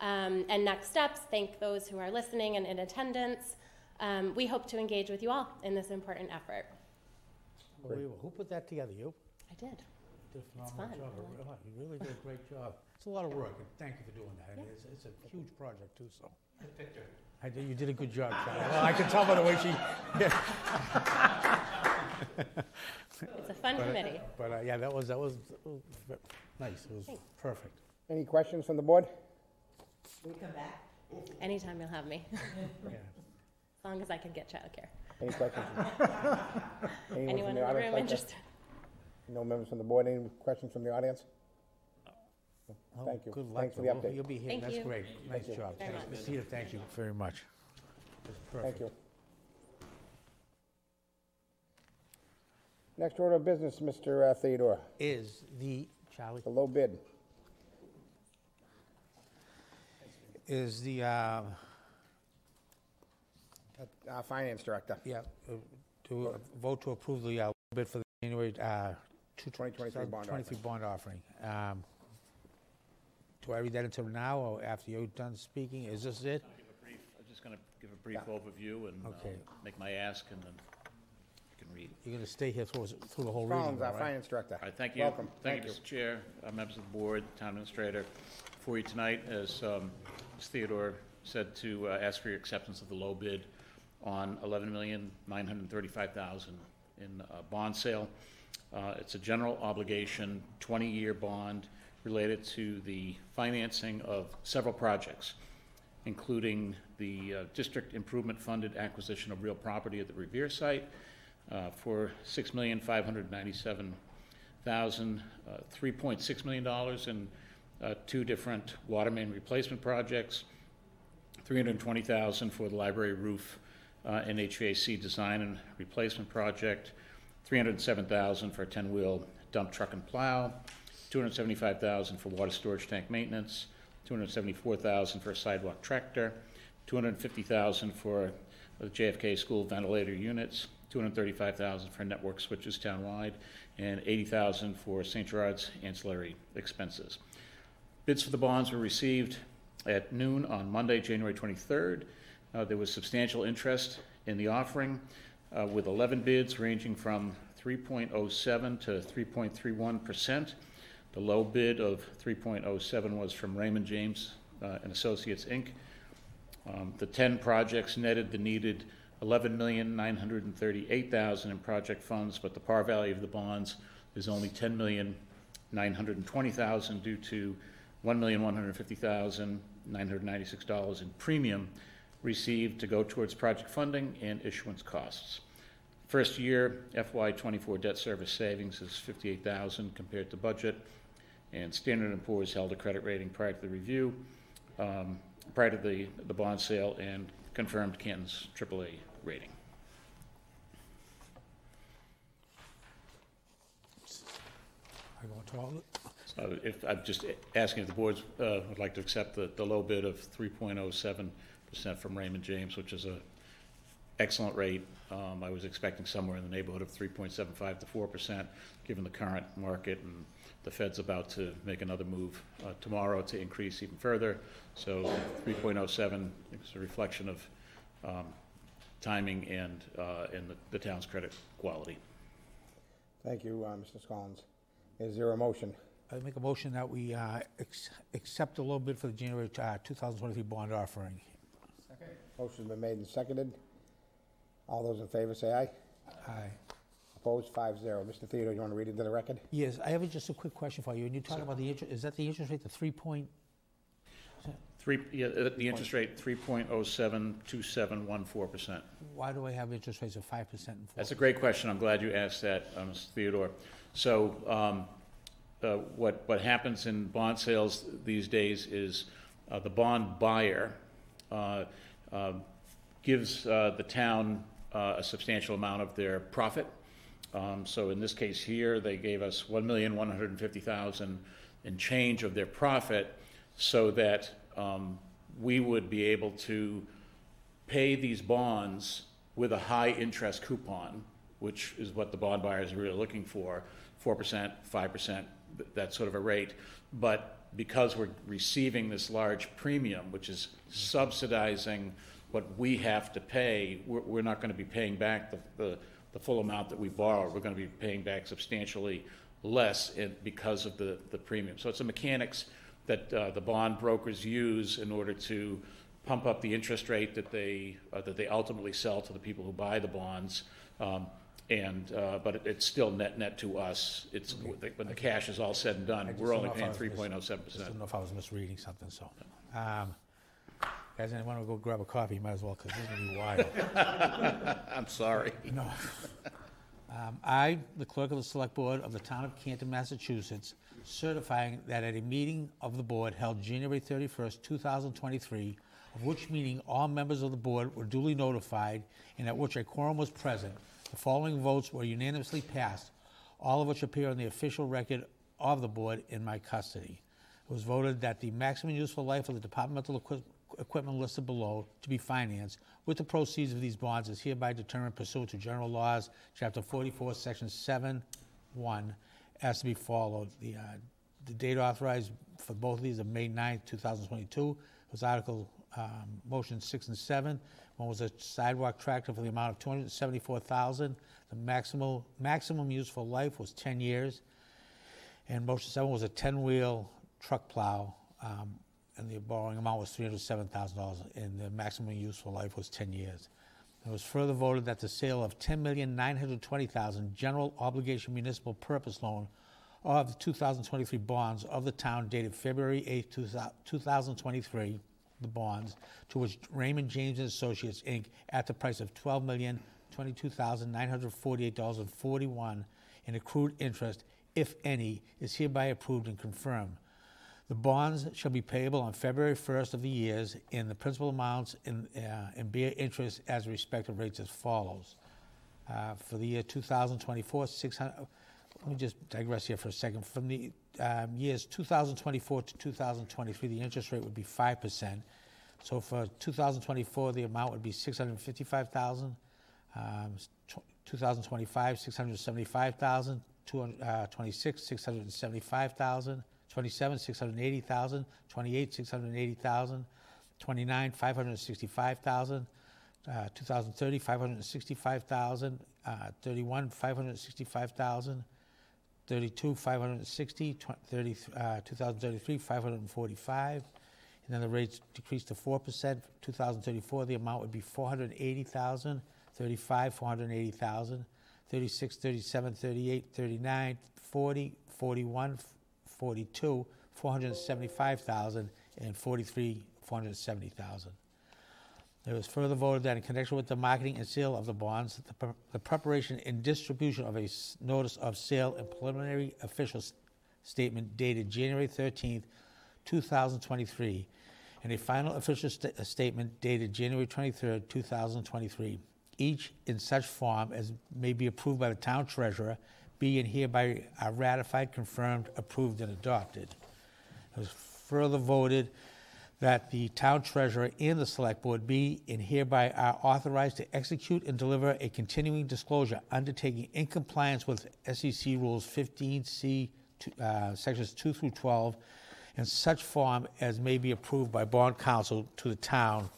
um, and next steps. Thank those who are listening and in attendance. Um, we hope to engage with you all in this important effort. Who put that together? You? I did. Did a phenomenal job. Really. You really did a great job. It's a lot of work, and thank you for doing that. Yeah. It's, it's a huge project, too, so. Good picture. I did, you did a good job, Charlie. Well, I can tell by the way she... It's a fun but, committee. But, uh, yeah, that was, that was uh, nice. It was Thanks. Perfect. Any questions from the board? We'll come back. Anytime you'll have me. Yeah. as long as I can get childcare. Any questions? Anyone, Anyone in the, the room like interested? No members from the board. Any questions from the audience? Oh, thank you. Good luck. Thanks for the update. We'll, you'll be here. Thank That's you. Great. Thank nice you. Job. Thanks. Thank, thank you very much. Thank you. Next order of business, Mister Uh, Theodore. Is the, Charlie? The low bid. Is the... Uh, Uh, finance director. Yeah, uh, to uh, vote to approve the uh, bid for the January uh, twenty twenty-three bond offering. Bond offering. Um, do I read that until now, or after you're done speaking? Is this it? I'll give a brief, I'm just going to give a brief yeah. overview and okay. uh, make my ask, and then you can read. You're going to stay here through, through the whole Collins, reading. Our right? finance director. All right, thank you. Welcome. Thank, thank you, you, Mister Chair, uh, members of the board, town administrator. For you tonight, as um, Miz Theodore said, to uh, ask for your acceptance of the low bid on eleven million nine hundred thirty-five thousand dollars in a bond sale. Uh, it's a general obligation twenty-year bond related to the financing of several projects, including the uh, district improvement funded acquisition of real property at the Revere site uh, for six million five hundred ninety-seven thousand dollars, uh, three point six million dollars in uh, two different water main replacement projects, three hundred twenty thousand dollars for the library roof Uh, an H V A C design and replacement project, three hundred seven thousand dollars for a ten-wheel dump truck and plow, two hundred seventy-five thousand dollars for water storage tank maintenance, two hundred seventy-four thousand dollars for a sidewalk tractor, two hundred fifty thousand dollars for the J F K School ventilator units, two hundred thirty-five thousand dollars for network switches townwide, and eighty thousand dollars for Saint Gerard's ancillary expenses. Bids for the bonds were received at noon on Monday, January twenty-third. Uh, there was substantial interest in the offering uh, with eleven bids ranging from three point zero seven to three point three one percent. The low bid of three point zero seven was from Raymond James uh, and Associates Incorporated. Um, the ten projects netted the needed eleven million nine hundred thirty-eight thousand dollars in project funds, but the par value of the bonds is only ten million nine hundred twenty thousand dollars due to one million one hundred fifty thousand nine hundred ninety-six dollars in premium received to go towards project funding and issuance costs. First year F Y twenty-four debt service savings is fifty-eight thousand dollars compared to budget, and Standard and Poor's held a credit rating prior to the review, um, prior to the, the bond sale, and confirmed Canton's triple A rating. I want to all so if I'm just asking if the boards uh, would like to accept the, the low bid of three point zero seven from Raymond James, which is an excellent rate. Um, I was expecting somewhere in the neighborhood of three point seven five to four percent, given the current market, and the Fed's about to make another move uh, tomorrow to increase even further. So three point zero seven is a reflection of um, timing and uh, and the, the town's credit quality. Thank you, uh, Mister Collins. Is there a motion? I make a motion that we uh, ex- accept a low bid for the January uh, twenty twenty-three bond offering. Motion's been made and seconded. All those in favor say aye. Aye. Opposed, five zero. Mister Theodore, you want to read into the record? Yes, I have just a quick question for you. And you talk about the interest, is that the interest rate, the three point? Three, yeah, the interest rate, three point zero seven two seven one four percent. Why do I have interest rates of five percent and four percent? That's a great question. I'm glad you asked that, uh, Mister Theodore. So um, uh, what, what happens in bond sales these days is uh, the bond buyer uh, Uh, gives uh, the town uh, a substantial amount of their profit. Um, so in this case here, they gave us one million one hundred fifty thousand dollars in change of their profit so that um, we would be able to pay these bonds with a high interest coupon, which is what the bond buyers are really looking for, four percent, five percent, that sort of a rate. But because we're receiving this large premium, which is subsidizing what we have to pay, we're, we're not going to be paying back the, the, the full amount that we borrowed. We're going to be paying back substantially less in, because of the, the premium. So it's a mechanics that uh, the bond brokers use in order to pump up the interest rate that they uh, that they ultimately sell to the people who buy the bonds. Um, And uh, but it, it's still net net to us. It's okay. When the cash is all said and done, we're only paying three point zero seven percent. I don't know if I was misreading something. So, um, Guys, anyone want to go grab a coffee? You might as well, because this is going to be wild. I'm sorry. No. Um, I, the clerk of the select board of the town of Canton, Massachusetts, certifying that at a meeting of the board held January thirty-first, two thousand twenty-three, of which meeting all members of the board were duly notified and at which a quorum was present, the following votes were unanimously passed, all of which appear on the official record of the board in my custody. It was voted that the maximum useful life of the departmental equi- equipment listed below to be financed with the proceeds of these bonds is hereby determined pursuant to general laws, Chapter forty-four, Section seven one, as to be followed. The, uh, the date authorized for both of these are May ninth, twenty twenty-two. It was Article um, Motion six and seven. One was a sidewalk tractor for the amount of two hundred seventy-four thousand dollars. The maximal, maximum useful life was ten years. And Motion seven was a ten-wheel truck plow, um, and the borrowing amount was three hundred seven thousand dollars, and the maximum useful life was ten years. It was further voted that the sale of ten million nine hundred twenty thousand dollars general obligation municipal purpose loan of the two thousand twenty-three bonds of the town dated February eighth, twenty twenty-three, the bonds, to which Raymond James and Associates Incorporated at the price of twelve million twenty-two thousand nine hundred forty-eight dollars and forty-one cents in accrued interest, if any, is hereby approved and confirmed. The bonds shall be payable on February first of the years in the principal amounts and, uh, and bear interest as respective rates as follows. Uh, for the year two thousand twenty-four, six hundred, let me just digress here for a second. From the um, years two thousand twenty-four to two thousand twenty-three, the interest rate would be five percent. So for two thousand twenty-four, the amount would be six hundred fifty-five thousand dollars. Um, two thousand twenty-five, six hundred seventy-five thousand dollars. twenty-six, six hundred seventy-five thousand dollars. twenty-seven, six hundred eighty thousand dollars, twenty-eight, six hundred eighty thousand dollars, twenty-nine, five hundred sixty-five thousand dollars, uh, two thousand thirty, five hundred sixty-five thousand dollars, uh, thirty-one, five hundred sixty-five thousand dollars, thirty-two, five hundred sixty thousand dollars, twenty, thirty, uh, two thousand thirty-three, five hundred forty-five thousand dollars, and then the rates decreased to four percent. two thousand thirty-four, the amount would be four hundred eighty thousand dollars, thirty-five, four hundred eighty thousand dollars, thirty-six, thirty-seven, thirty-eight, thirty-nine, forty, forty-one, forty-two, four hundred seventy-five thousand dollars, and forty-three, four hundred seventy thousand dollars. It was further voted that in connection with the marketing and sale of the bonds, the, pre- the preparation and distribution of a s- notice of sale and preliminary official st- statement dated January thirteenth, twenty twenty-three, and a final official st- statement dated January twenty-third, twenty twenty-three, each in such form as may be approved by the town treasurer, be and hereby are ratified, confirmed, approved, and adopted. It was further voted that the town treasurer and the select board be and hereby are authorized to execute and deliver a continuing disclosure undertaking in compliance with S E C rules fifteen C, uh, sections two through twelve, in such form as may be approved by bond counsel to the town,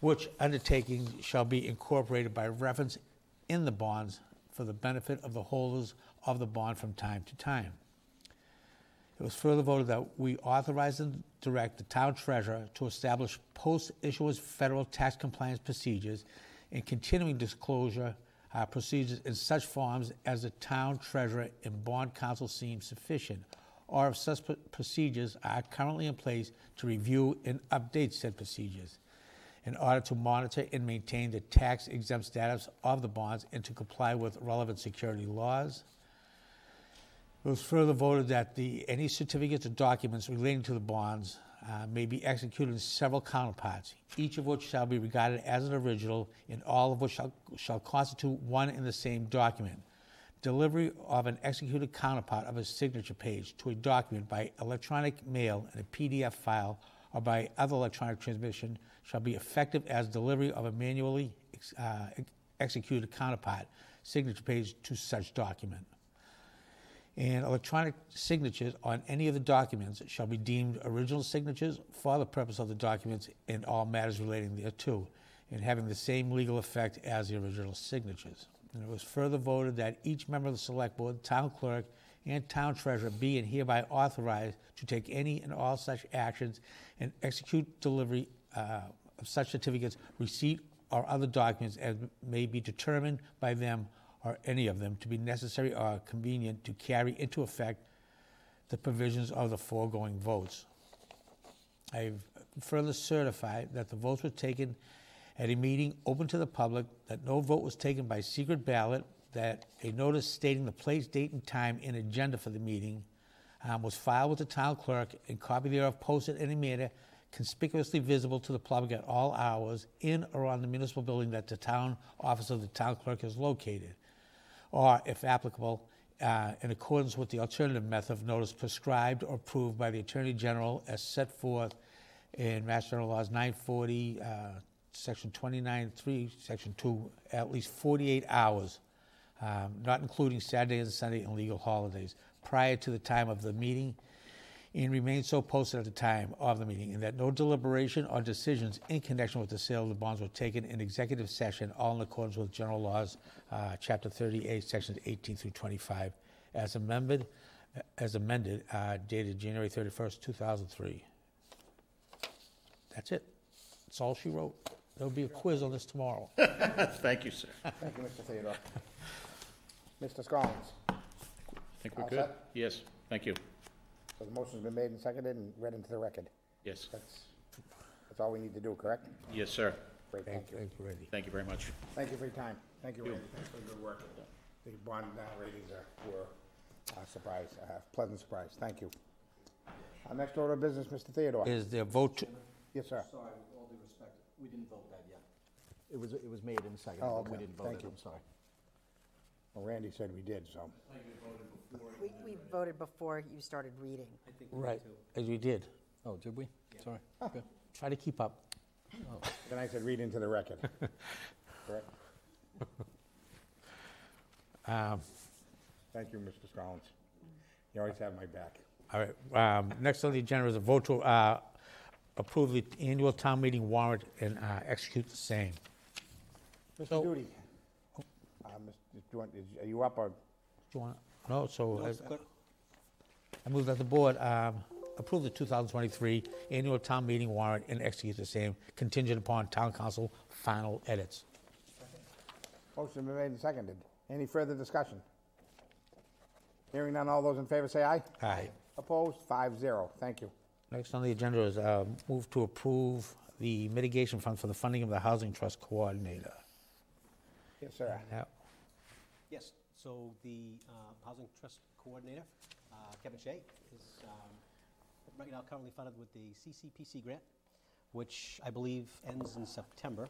which undertaking shall be incorporated by reference in the bonds for the benefit of the holders of the bond from time to time. It was further voted that we authorize and direct the town treasurer to establish post-issuance federal tax compliance procedures and continuing disclosure uh, procedures in such forms as the town treasurer and bond counsel seem sufficient, or if such procedures are currently in place to review and update said procedures, in order to monitor and maintain the tax-exempt status of the bonds and to comply with relevant security laws. It was further voted that the, any certificates or documents relating to the bonds uh, may be executed in several counterparts, each of which shall be regarded as an original, and all of which shall, shall constitute one and the same document. Delivery of an executed counterpart of a signature page to a document by electronic mail in a P D F file or by other electronic transmission shall be effective as delivery of a manually ex- uh, executed counterpart signature page to such document. And electronic signatures on any of the documents shall be deemed original signatures for the purpose of the documents and all matters relating thereto, and having the same legal effect as the original signatures. And it was further voted that each member of the select board, town clerk, and town treasurer be and hereby authorized to take any and all such actions and execute delivery uh, of such certificates, receipt, or other documents as may be determined by them or any of them to be necessary or convenient to carry into effect the provisions of the foregoing votes. I've further certify that the votes were taken at a meeting open to the public, that no vote was taken by secret ballot, that a notice stating the place, date, and time and agenda for the meeting um, was filed with the town clerk and copy thereof posted in a manner conspicuously visible to the public at all hours in or on the municipal building that the town office of the town clerk is located, or, if applicable, uh, in accordance with the alternative method of notice prescribed or approved by the Attorney General as set forth in Mass General Laws nine forty, uh, Section twenty-nine three, Section two, at least forty-eight hours, um, not including Saturday and Sunday and legal holidays, prior to the time of the meeting, and remained so posted at the time of the meeting, and that no deliberation or decisions in connection with the sale of the bonds were taken in executive session, all in accordance with General Laws, uh, Chapter thirty-eight, Sections eighteen through twenty-five, as amended, as amended, uh, dated January thirty-first, two thousand three. That's it. That's all she wrote. There'll be a quiz on this tomorrow. Thank you, sir. Thank you, Mister Theodore. Mister Scollins. I think we're good. Yes, thank you. So the motion's been made and seconded and read into the record. Yes. That's, that's all we need to do, correct? Yes, sir. Great, thank, thank you. Thank you, Randy. Thank you very much. Thank you for your time. Thank you, Randy. Thanks for the good work. The bond uh, ratings are, were a uh, surprise, a uh, pleasant surprise. Thank you. Our next order of business, Mister Theodore. Is there a vote? To- yes, sir. Sorry, with all due respect, we didn't vote that yet. It was it was made and seconded, oh, okay. But we didn't vote thank it. You. I'm sorry. Well, Randy said we did, so. I think we voted before. We, we voted before you started reading. I think we right, as we did. Oh, did we? Yeah. Sorry. Oh. Good. Try to keep up. Oh. Then I said read into the record. Correct? Um, Thank you, Mister Scollins. You always have my back. All right. Um, next on the agenda is a vote to uh, approve the annual town meeting warrant and uh, execute the same. Mister So, Doody. Uh, Mister Do you want, is, are you up or? Do you want? No. So no, I, I move that the board um, approve the two thousand twenty-three annual town meeting warrant and execute the same, contingent upon town council final edits. Second. Motion been made and seconded. Any further discussion? Hearing none, all those in favor say aye. Aye. Opposed? Five zero. Thank you. Next on the agenda is uh, move to approve the mitigation fund for the funding of the housing trust coordinator. Yes, sir. Uh, Yes, so the uh, Housing Trust Coordinator, uh, Kevin Shea, is um, right now currently funded with the C C P C grant, which I believe ends in September.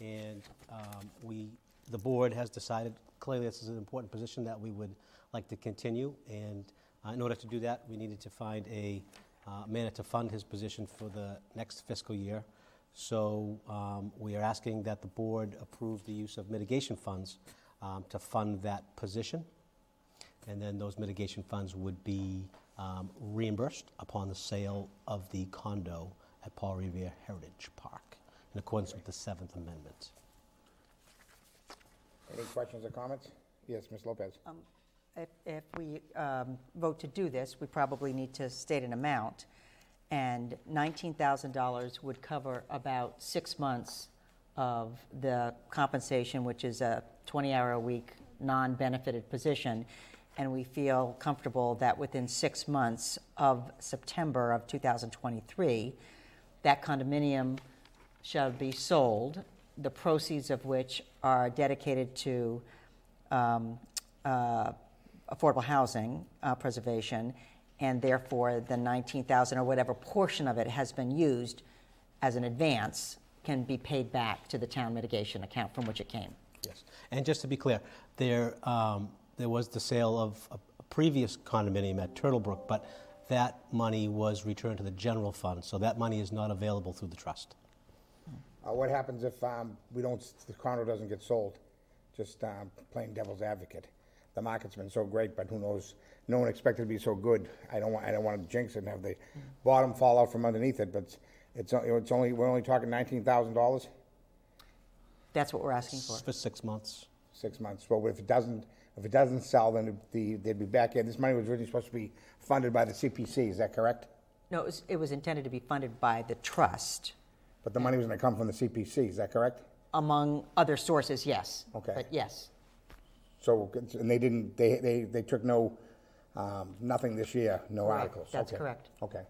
And um, we, the board has decided, clearly this is an important position that we would like to continue. And uh, in order to do that, we needed to find a uh, manner to fund his position for the next fiscal year. So um, we are asking that the board approve the use of mitigation funds Um, to fund that position, and then those mitigation funds would be um, reimbursed upon the sale of the condo at Paul Revere Heritage Park in accordance with the Seventh Amendment. Any questions or comments? Yes, Miz Lopez. Um, if, if we um, vote to do this, we probably need to state an amount, and nineteen thousand dollars would cover about six months of the compensation, which is a twenty-hour-a-week, non-benefited position, and we feel comfortable that within six months of September of two thousand twenty-three, that condominium shall be sold, the proceeds of which are dedicated to um, uh, affordable housing uh, preservation, and therefore the nineteen thousand dollars or whatever portion of it has been used as an advance can be paid back to the town mitigation account from which it came. Yes, and just to be clear, there um, there was the sale of a, a previous condominium at Turtlebrook, but that money was returned to the general fund, so that money is not available through the trust. Uh, what happens if um, we don't? The condo doesn't get sold? Just um, plain devil's advocate. The market's been so great, but who knows? No one expected to be so good. I don't want. I don't want to jinx it and have the mm-hmm. bottom fall out from underneath it. But it's it's only we're only talking nineteen thousand dollars. That's what we're asking for. For six months. Six months. Well, if it doesn't, if it doesn't sell, then the they'd be back in. This money was originally supposed to be funded by the C P C. Is that correct? No, it was, it was intended to be funded by the trust. But the money was going to come from the C P C. Is that correct? Among other sources, yes. Okay. But yes. So and they didn't. They they, they took no, um, nothing this year. No right. articles. That's okay. Correct. Okay.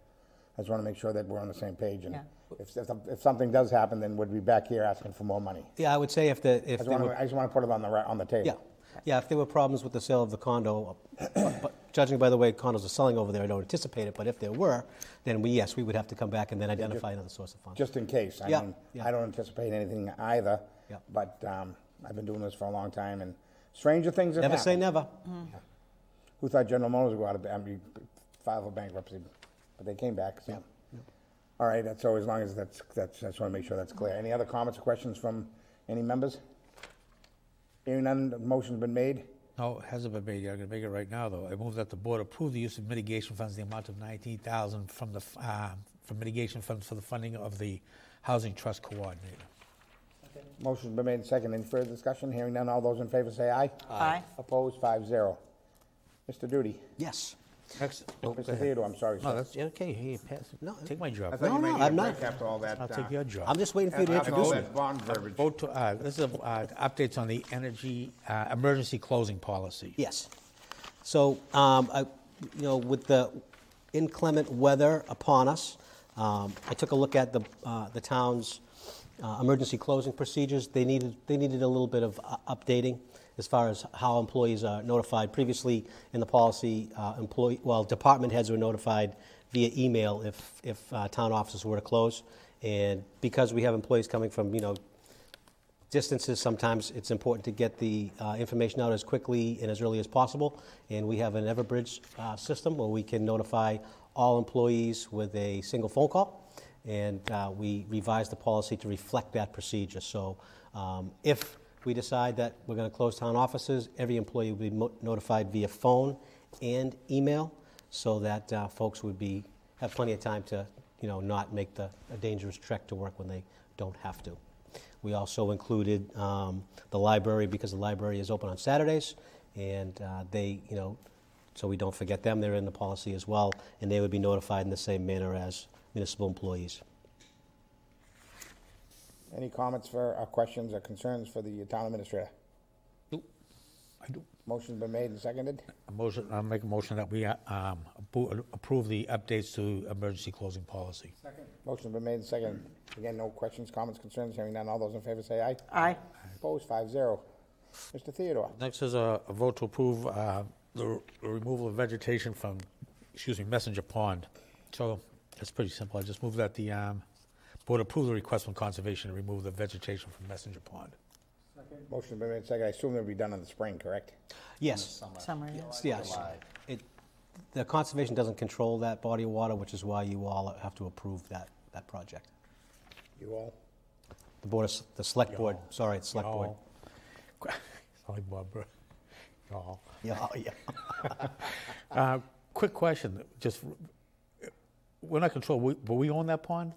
I just want to make sure that we're on the same page, and yeah. if, if if something does happen, then we'd be back here asking for more money. Yeah, I would say if the if I just, want, were, to, I just want to put it on the on the table. Yeah, yeah. If there were problems with the sale of the condo, but judging by the way condos are selling over there, I don't anticipate it. But if there were, then we yes we would have to come back and then identify just, another source of funds. Just in case. I yeah. mean, yeah. I don't anticipate anything either. Yeah. But um, I've been doing this for a long time, and stranger things have never happened. Say never. Mm. Yeah. Who thought General Motors would go out of I mean, file for bankruptcy? But they came back. So. Yeah, yeah. All right. That's, so as long as that's that's, I just want to make sure that's clear. Any other comments or questions from any members? Hearing none, the motion's been made. No, it hasn't been made yet. I'm going to make it right now, though. I move that the board approve the use of mitigation funds, the amount of nineteen thousand dollars from the uh, from mitigation funds for the funding of the housing trust coordinator. Okay. Motion's been made and second. Any further discussion? Hearing none, all those in favor say aye. Aye. Aye. Opposed, five zero. Mister Doody. Yes. Excellent. Oh, Mister Theodore, I'm sorry. No, sir. That's okay. Hey, pass it. No, take my job. No, no, I'm not. After all that, I'll uh, take your job. I'm just waiting for you to introduce me. Bond verbiage. Vote to, uh, this is uh, updates on the energy uh, emergency closing policy. Yes. So, um, I, you know, with the inclement weather upon us, um, I took a look at the uh, the town's uh, emergency closing procedures. They needed they needed a little bit of uh, updating. As far as how employees are notified. Previously in the policy, uh, employee, well, department heads were notified via email if, if uh, town offices were to close. And because we have employees coming from, you know, distances, sometimes it's important to get the uh, information out as quickly and as early as possible. And we have an Everbridge uh, system where we can notify all employees with a single phone call. And uh, we revised the policy to reflect that procedure. So um, if we decide that we're going to close town offices, every employee will be mo- notified via phone and email, so that uh, folks would be have plenty of time to, you know, not make the a dangerous trek to work when they don't have to. We also included um, the library, because the library is open on Saturdays, and uh, they, you know, so we don't forget them. They're in the policy as well, and they would be notified in the same manner as municipal employees. Any comments for or questions or concerns for the town administrator? Nope. I do. Motion's been made and seconded. A motion. I'll make a motion that we um, approve the updates to emergency closing policy. Second. Motion's been made and seconded. Again, no questions, comments, concerns. Hearing none, all those in favor say aye. Aye. Aye. Opposed, five zero. Mister Theodore. Next is a, a vote to approve uh, the re- removal of vegetation from, excuse me, Messenger Pond. So that's pretty simple. I just move that the. Um, Board approve the request from Conservation to remove the vegetation from Messenger Pond. Second. Motion been made. Second. I assume they'll be done in the spring, correct? Yes. Summer. Summer. Yes. July, yes. July. It, the Conservation doesn't control that body of water, which is why you all have to approve that, that project. You all? The board, of, the select Y'all. board. Sorry, the select Y'all. board. Sorry, Barbara. Y'all. Y'all. Yeah. uh, quick question. Just we're not control. We, but we own that pond.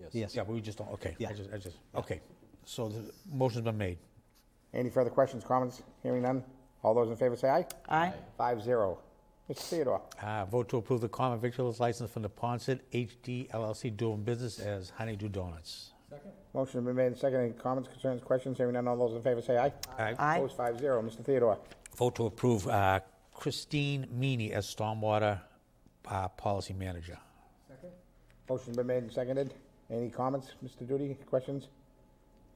Yes. yes. Yeah, but we just don't. Okay. Yeah. I just, I just, okay. So the motion's been made. Any further questions, comments? Hearing none. All those in favor say aye. Aye. Five zero. Mister Theodore. Uh, vote to approve the common victuals license from the Ponset H D L L C doing business as Honeydew Donuts. Second. Motion's been made and second. Any comments, concerns, questions? Hearing none. All those in favor say aye. Aye. Aye. Opposed, five zero. Mister Theodore. Vote to approve uh, Christine Meany as Stormwater uh, Policy Manager. Second. Motion's been made and seconded. Any comments, Mister Doody? Questions?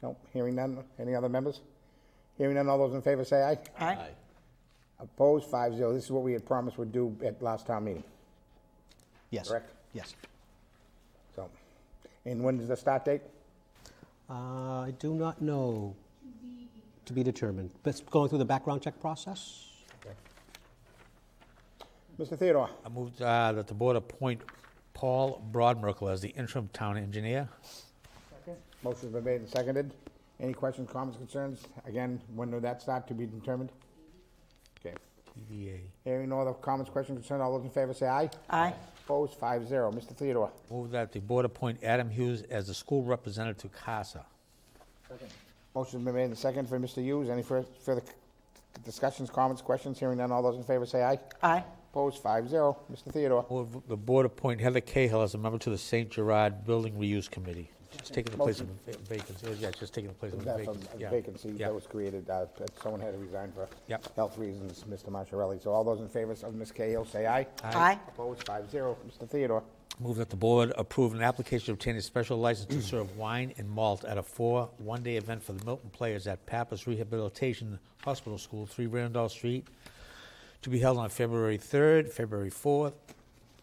No. Hearing none. Any other members? Hearing none. All those in favor say aye. Aye. Aye. Opposed? Five zero. This is what we had promised would do at last town meeting. Yes. Correct? Yes. So, and when is the start date? Uh, I do not know. To be determined. But it's going through the background check process. Okay. Mister Theodore. I moved uh, that the board appoint Paul Broadmerkel as the interim town engineer. Second. Motion's been made and seconded. Any questions, comments, concerns? Again, when did that start to be determined? Okay. T D A. Hearing no other comments, questions, concerns, all those in favor say aye. Aye. Opposed, five zero. Mister Theodore. Move that the board appoint Adam Hughes as the school representative to CASA. Second. Motion's been made and seconded for Mister Hughes. Any further discussions, comments, questions? Hearing none, all those in favor say aye. Aye. Opposed, five zero. Mister Theodore. Move the board appoint Heather Cahill as a member to the Saint Gerard Building Reuse Committee. She's taking the Motion. place of a vacancy. Yeah, she's taking the place of a vacancy. A yeah. vacancy yeah. that was created. Uh, that someone had to resign for yep. health reasons, Mister Marchiarelli. So all those in favor of Miz Cahill, say aye. Aye. Aye. Opposed, five zero. Mister Theodore. Move that the board approve an application to obtain a special license to serve wine and malt at a four one-day event for the Milton Players at Pappas Rehabilitation Hospital School, three Randolph Street, to be held on February third, February fourth,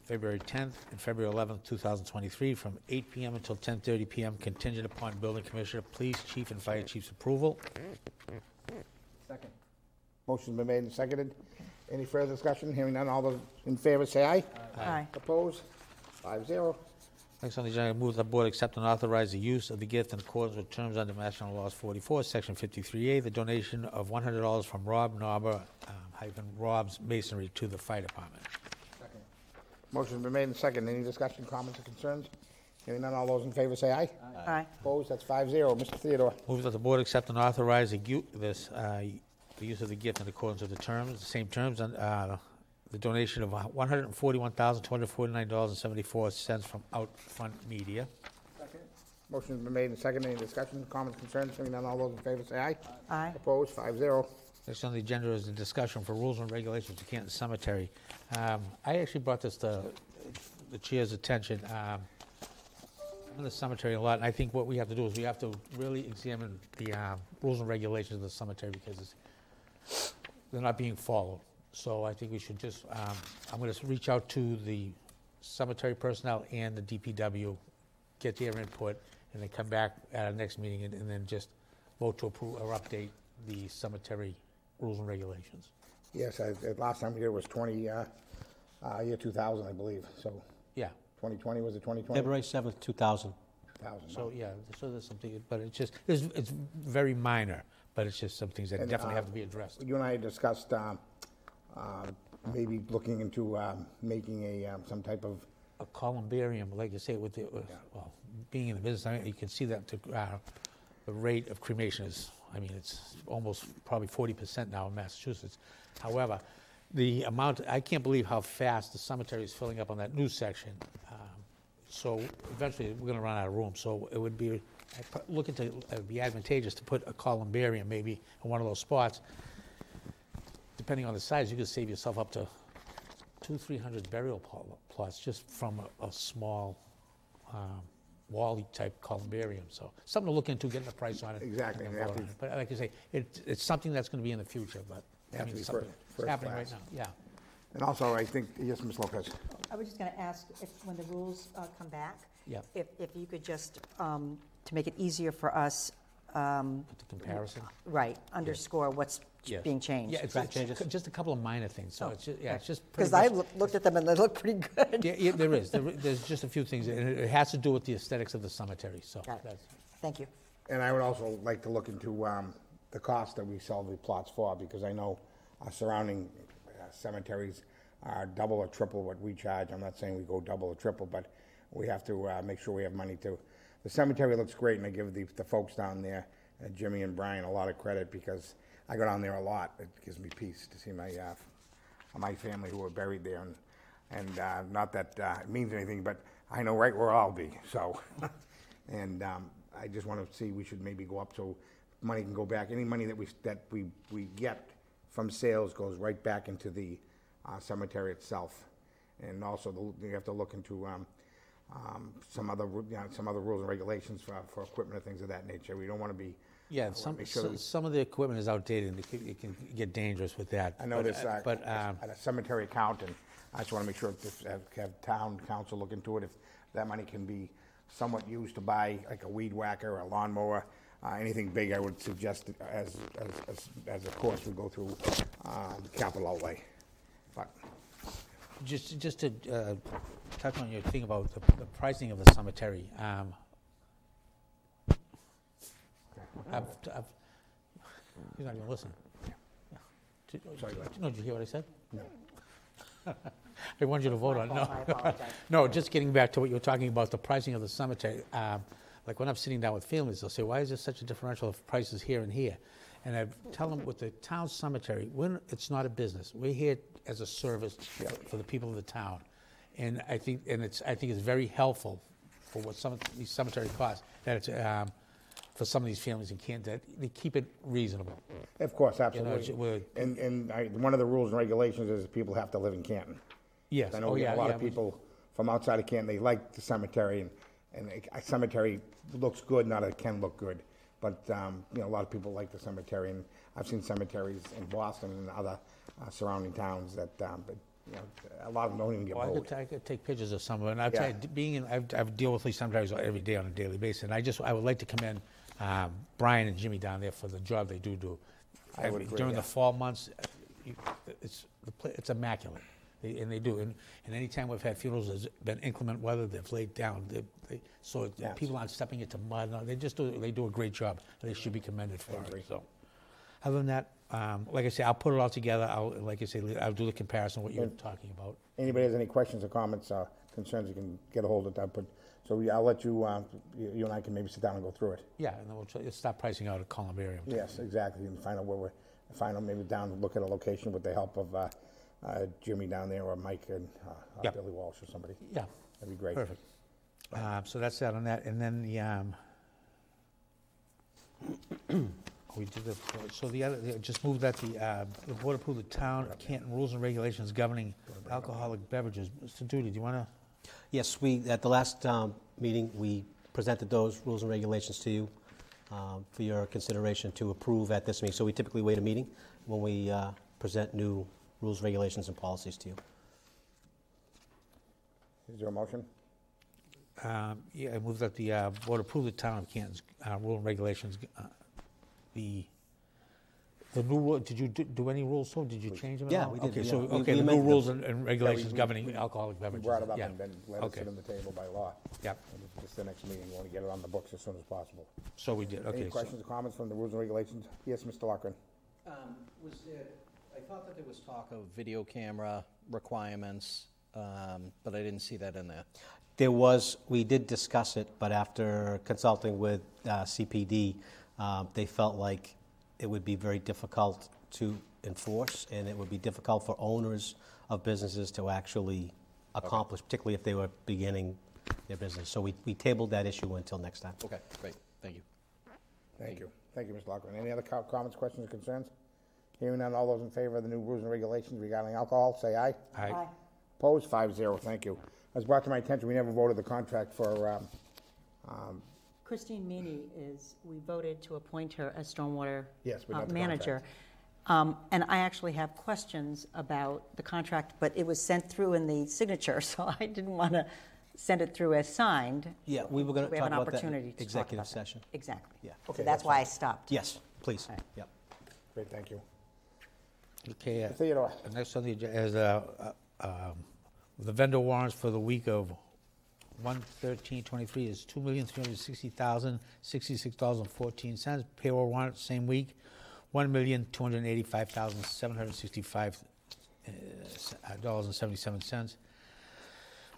February tenth, and February eleventh, two thousand twenty-three, from eight p.m. until ten thirty p.m., contingent upon Building Commissioner, Police Chief, and Fire Chief's approval. Second. Motion's been made and seconded. Any further discussion? Hearing none, all those in favor say aye. Aye. Aye. Opposed? Five zero. Next on the agenda, I move the board accept and authorize the use of the gift in accordance with terms under National Laws forty-four, Section fifty-three A, the donation of one hundred dollars from Rob Narber, um, hyphen Rob's Masonry to the Fire Department. Second. Motion's been made and seconded. Any discussion, comments, or concerns? Hearing none, all those in favor say aye. Aye. Aye. Opposed? That's five zero. Mister Theodore. Move that the board accept and authorize the gu- this. Uh, The use of the gift in accordance with the terms, the same terms, and uh, the donation of one hundred forty-one thousand two hundred forty-nine dollars and seventy-four cents from Outfront Media. Second. Motion's been made and seconded. Any discussion, comments, concerns? Hearing none, all those in favor say aye. Aye. Aye. Opposed? Five zero. Next on the agenda is the discussion for rules and regulations to Canton Cemetery. Um, I actually brought this to the chair's attention. Um, I'm in the cemetery a lot, and I think what we have to do is we have to really examine the uh, rules and regulations of the cemetery, because it's they're not being followed. So I think we should just, um, I'm going to reach out to the cemetery personnel and the D P W, get their input, and then come back at our next meeting and, and then just vote to approve or update the cemetery rules and regulations. Yes, I, last time we did it was twenty, uh, uh, year two thousand, I believe. So yeah, twenty twenty was it twenty twenty? February seventh, two thousand. two thousand. So yeah, so there's something, but it's just it's, it's very minor. But it's just some things that and, definitely um, have to be addressed. You and I discussed um, uh, maybe looking into um, making a um, some type of a columbarium, like you say, with the uh, yeah. well, being in the business, I mean, you can see that the, uh, the rate of cremation is. I mean, it's almost probably forty percent now in Massachusetts. However, the amount I can't believe how fast the cemetery is filling up on that news section. Um, so eventually, we're going to run out of room. So it would be. I look into it would be advantageous to put a columbarium maybe in one of those spots. Depending on the size, you could save yourself up to two, three hundred burial plots just from a, a small um, wall-type columbarium. So something to look into, getting a price on it. Exactly. And and on it. But like I say, it, it's something that's going to be in the future. But I mean, it's happening right now. Yeah. And also, I think yes, Miz Lopez. I was just going to ask if when the rules uh, come back, yeah. if if you could just. Um, To make it easier for us, um, the comparison, right? Underscore yes. what's yes. being changed. Yeah, it's right. just, just a couple of minor things. So oh. it's just, yeah, it's just because I l- looked at them and they look pretty good. Yeah, yeah there is. There, there's just a few things, and it has to do with the aesthetics of the cemetery. So that's it. Thank you. And I would also like to look into um, the cost that we sell the plots for, because I know our surrounding uh, cemeteries are double or triple what we charge. I'm not saying we go double or triple, but we have to uh, make sure we have money to. The cemetery looks great, and I give the, the folks down there, uh, Jimmy and Brian, a lot of credit, because I go down there a lot. It gives me peace to see my uh, my family who are buried there, and and uh, not that uh, it means anything, but I know right where I'll be. So, and um, I just want to see we should maybe go up so money can go back. Any money that we that we, we get from sales goes right back into the uh, cemetery itself, and also the, you have to look into. Um, Um, some other, you know, some other rules and regulations for for equipment and things of that nature. We don't want to be. Yeah, some sure so, we, some of the equipment is outdated, and it can, it can get dangerous with that. I know but, this, uh, but um, at a cemetery account, and I just want to make sure this, have, have town council look into it. If that money can be somewhat used to buy like a weed whacker, or a lawnmower, uh, anything big, I would suggest as as as, as of course we go through uh, capital outlay, but. Just just to uh, touch on your thing about the, the pricing of the cemetery, um, I've, I've, you're not going to listen. Yeah. Did, Sorry, did, no, did you hear what I said? No. I wanted you to vote on it. No. no, just getting back to what you were talking about, the pricing of the cemetery. Um, like when I'm sitting down with families, they'll say, why is there such a differential of prices here and here? And I tell them with the town cemetery, we're, it's not a business. We're here as a service yeah. for, for the people of the town, and I think and it's I think it's very helpful for what some of these cemetery costs that it's um, for some of these families in Canton. They keep it reasonable. Of course, absolutely. You know, and and I, one of the rules and regulations is that people have to live in Canton. Yes. I know oh, we yeah, have a lot yeah, of people. from outside of Canton. They like the cemetery, and, and a cemetery looks good, not that it can look good. But um, you know, a lot of people like the cemetery, and I've seen cemeteries in Boston and other uh, surrounding towns that, um, but, you know, a lot of them don't even get well, mowed. I could, I could take pictures of some of them. And I've yeah. tried being in, I've, I've deal with these cemeteries every day on a daily basis, and I just I would like to commend um, Brian and Jimmy down there for the job they do do. I I, would agree, during yeah. the fall months, it's it's immaculate, they, and they do. And, and any time we've had funerals, there's been inclement weather. They've laid down, they, they, so yes. people aren't stepping into mud. No, they just do. They do a great job. They should be commended for it. So, other than that, um, like I say, I'll put it all together. I'll like I say, I'll do the comparison of what you're and talking about. Anybody has any questions or comments or concerns, you can get a hold of that. But so we, I'll let you, uh, you, you and I can maybe sit down and go through it. Yeah, and then we'll try, stop pricing out a columbarium. Yes, exactly, and find out where we're, find out maybe down, look at a location with the help of uh, uh, Jimmy down there or Mike and uh, yep. Billy Walsh or somebody. Yeah. That'd be great. Perfect. Uh, so that's that on that. And then the, um, we did the, so the other, just move that the, uh, the board approved the town of Canton rules and regulations governing alcoholic beverages. Mister Doody, do you want to? Yes, we at the last um, meeting, we presented those rules and regulations to you um, for your consideration to approve at this meeting. So we typically wait a meeting when we uh, present new rules, regulations, and policies to you. Is there a motion? Um, yeah, I move that the uh, board approve the town of Canton's uh, rules and regulations. Uh, the The new, did you do, do any rules? So did you change them? Yeah, at all? we did. Okay, yeah. so okay, we, we the new rules and, and regulations yeah, we, governing we, alcoholic beverages. We brought it up yeah. and then let okay. it sit on the table by law. Yeah, it's the next meeting. We want to get it on the books as soon as possible. So we did. Okay. Any questions so. or comments from the rules and regulations? Yes, Mister Lochran. Um, was there? I thought that there was talk of video camera requirements, um, but I didn't see that in there. There was. We did discuss it, but after consulting with uh, C P D, uh, they felt like it would be very difficult to enforce, and it would be difficult for owners of businesses to actually accomplish, okay. particularly if they were beginning their business. So we, we tabled that issue until next time. Okay, great. Thank you. Thank, Thank you. you. Thank you, Miz Lochran. Any other co- comments, questions, or concerns? Hearing none, all those in favor of the new rules and regulations regarding alcohol, say aye. Aye. aye. Opposed? five zero Thank you. I was brought to my attention, we never voted the contract for... Um, um, Christine Meany is, we voted to appoint her as stormwater yes, uh, manager. Um, and I actually have questions about the contract, but it was sent through in the signature, so I didn't want to send it through as signed. Yeah, we were going to talk about that in the executive session. That. Exactly. Yeah. Okay, so that's, that's why fine. I stopped. Yes, please. Right. Yep. Great, thank you. Okay. Uh, Theodore. Next on the agenda is uh, uh, um, the vendor warrants for the week of one thirteen twenty-three is two million three hundred sixty thousand sixty-six dollars and fourteen cents. Payroll warrant same week, one million two hundred eighty-five thousand seven hundred sixty-five dollars and seventy-seven cents.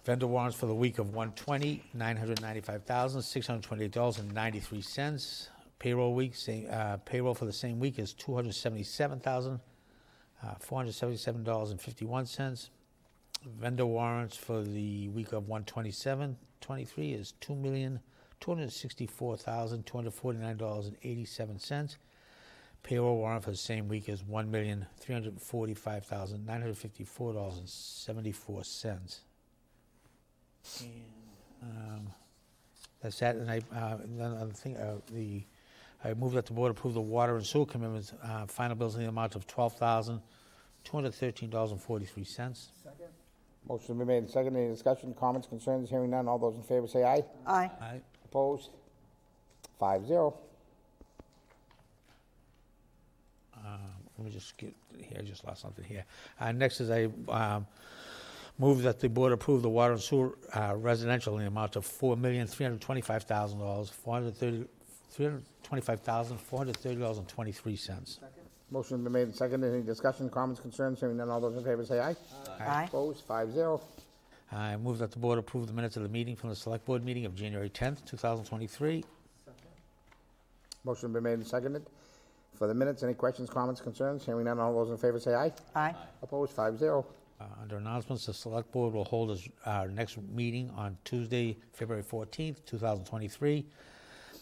Vendor warrants for the week of one hundred twenty thousand nine hundred ninety-five thousand six hundred twenty-eight dollars and ninety-three cents. Payroll week same uh, payroll for the same week is two hundred seventy-seven thousand four hundred seventy-seven dollars and fifty-one cents. Vendor warrants for the week of one twenty-seven twenty-three is two million two hundred sixty-four thousand two hundred forty-nine dollars and eighty-seven cents. Payroll warrant for the same week is one million three hundred forty-five thousand nine hundred fifty-four dollars and seventy-four cents. And um, that's that. And I, uh, another thing, uh, the I move that the board approve the water and sewer commitments, uh, final bills in the amount of twelve thousand two hundred thirteen dollars and forty-three cents. Second. Motion been made and seconded. Any discussion, comments, concerns? Hearing none. All those in favor say aye. Aye. Aye. Opposed? Five zero. Um, let me just get here. I just lost something here. Uh, next is I um, move that the board approve the water and sewer uh, residential in the amount of four million three hundred twenty-five thousand dollars, four hundred thirty, three hundred twenty-five thousand four hundred thirty dollars and twenty-three cents. Motion been made and seconded. Any discussion, comments, concerns? Hearing none, all those in favor say aye. Aye. Aye. Opposed? five zero I move that the board approve the minutes of the meeting from the select board meeting of January tenth, twenty twenty-three. Second. Motion been made and seconded. For the minutes, any questions, comments, concerns? Hearing none, all those in favor say aye. Aye. Aye. Opposed? five zero Uh, under announcements, the select board will hold its uh, next meeting on Tuesday, February fourteenth, twenty twenty-three.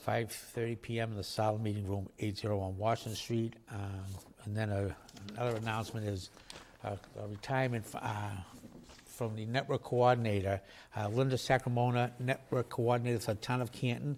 five thirty p.m. in the Solid Meeting Room, eighty on Washington Street. Um, and then a, another announcement is a, a retirement f- uh, from the network coordinator, uh, Linda Sacramona, network coordinator for the town of Canton,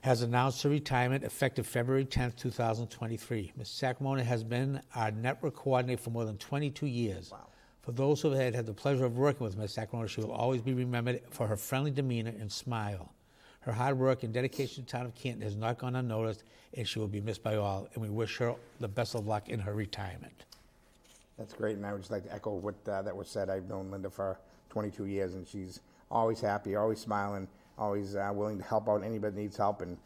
has announced her retirement effective February tenth, two thousand twenty-three. Miz Sacramona has been our network coordinator for more than twenty-two years. Wow. For those who have had the pleasure of working with Miz Sacramona, she will always be remembered for her friendly demeanor and smile. Her hard work and dedication to the town of Canton has not gone unnoticed, and she will be missed by all, and we wish her the best of luck in her retirement. That's great, and I would just like to echo what uh, that was said. I've known Linda for twenty-two years, and she's always happy, always smiling, always uh, willing to help out anybody that needs help. And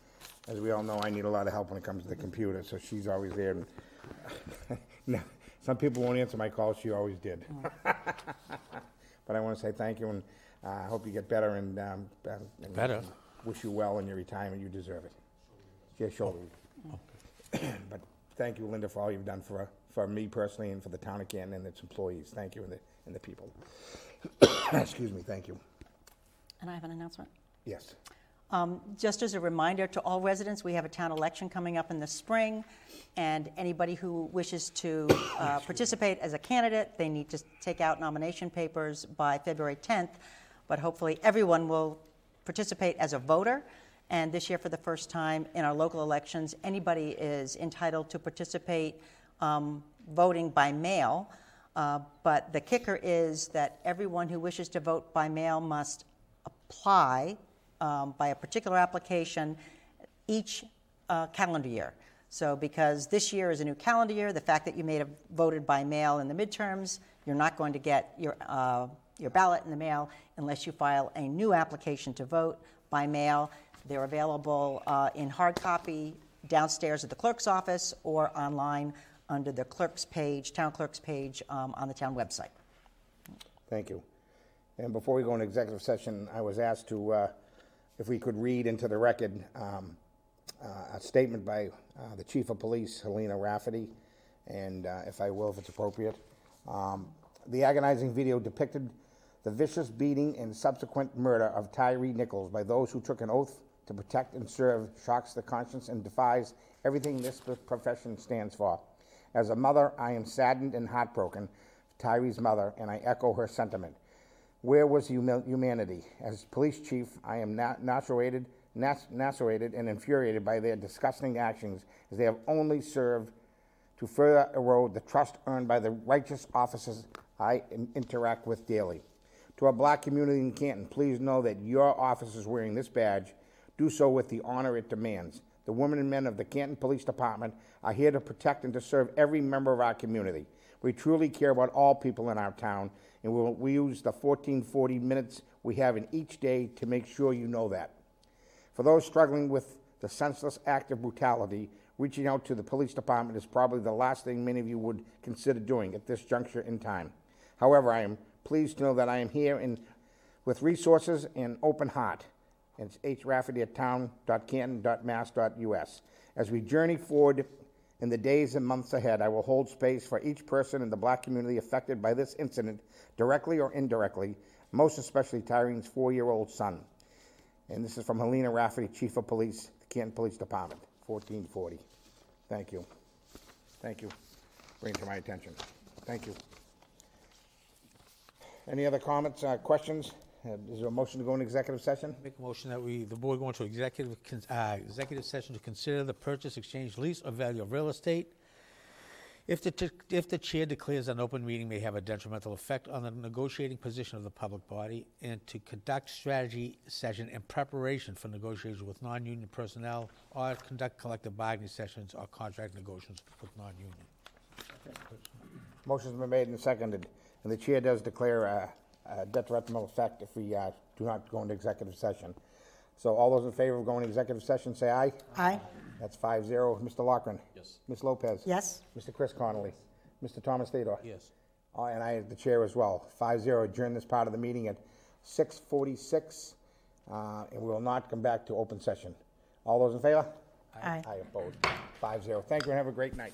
as we all know, I need a lot of help when it comes to the computer, so she's always there. And no, some people won't answer my calls. She always did. But I want to say thank you, and I uh, hope you get better. And, um, and better. Wish you well in your retirement. You deserve it. Yeah, sure. Oh. Okay. But thank you, Linda, for all you've done for for me personally and for the town of Canton and its employees. Thank you, and the and the people. Excuse me. Thank you. And I have an announcement. Yes. Um, just as a reminder to all residents, we have a town election coming up in the spring, and anybody who wishes to uh, participate as a candidate, they need to take out nomination papers by February tenth. But hopefully, everyone will participate as a voter, and this year for the first time in our local elections anybody is entitled to participate um, voting by mail, uh, but the kicker is that everyone who wishes to vote by mail must apply um, by a particular application each uh, calendar year. So because this year is a new calendar year, the fact that you may have voted by mail in the midterms, you're not going to get your uh, your ballot in the mail unless you file a new application to vote by mail. They're available uh, in hard copy downstairs at the clerk's office or online under the clerk's page, town clerk's page um, on the town website. Thank you. And before we go into executive session, I was asked to, uh, if we could read into the record um, uh, a statement by uh, the Chief of Police, Helena Rafferty, and uh, if I will, if it's appropriate. Um, the agonizing video depicted the vicious beating and subsequent murder of Tyree Nichols by those who took an oath to protect and serve shocks the conscience and defies everything this profession stands for. As a mother, I am saddened and heartbroken, Tyree's mother, and I echo her sentiment. Where was hum- humanity? As police chief, I am na- lacerated, nas- lacerated and infuriated by their disgusting actions, as they have only served to further erode the trust earned by the righteous officers I in- interact with daily. To our black community in Canton, please know that your officers wearing this badge do so with the honor it demands. The women and men of the Canton Police Department are here to protect and to serve every member of our community. We truly care about all people in our town, and we'll, we use the fourteen forty minutes we have in each day to make sure you know that. For those struggling with the senseless act of brutality, reaching out to the police department is probably the last thing many of you would consider doing at this juncture in time. However, I am pleased to know that I am here in, with resources and open heart. It's h rafferty at town dot canton dot mass dot u s. As we journey forward in the days and months ahead, I will hold space for each person in the black community affected by this incident, directly or indirectly, most especially Tyrene's four-year-old son. And this is from Helena Rafferty, Chief of Police, the Canton Police Department, fourteen forty. Thank you. Thank you. Bring it to my attention. Thank you. Any other comments, uh, questions? Uh, is there a motion to go into executive session? Make a motion that we, the board, go into executive uh, executive session to consider the purchase, exchange, lease, or value of real estate. If the t- if the chair declares an open meeting may have a detrimental effect on the negotiating position of the public body, and to conduct strategy session in preparation for negotiations with non-union personnel, or conduct collective bargaining sessions or contract negotiations with non-union. Okay. Motion's been made and seconded. And the chair does declare a, a detrimental effect if we uh, do not go into executive session. So all those in favor of going to executive session, say aye. Aye. That's five zero. Mister Loughran? Yes. Miz Lopez? Yes. Mister Chris Connolly? Yes. Mister Thomas Theodore? Yes. Uh, and I, the chair as well. five zero. Adjourn this part of the meeting at six forty-six, uh, and we will not come back to open session. All those in favor? Aye. Aye. Opposed. five zero. Thank you, and have a great night.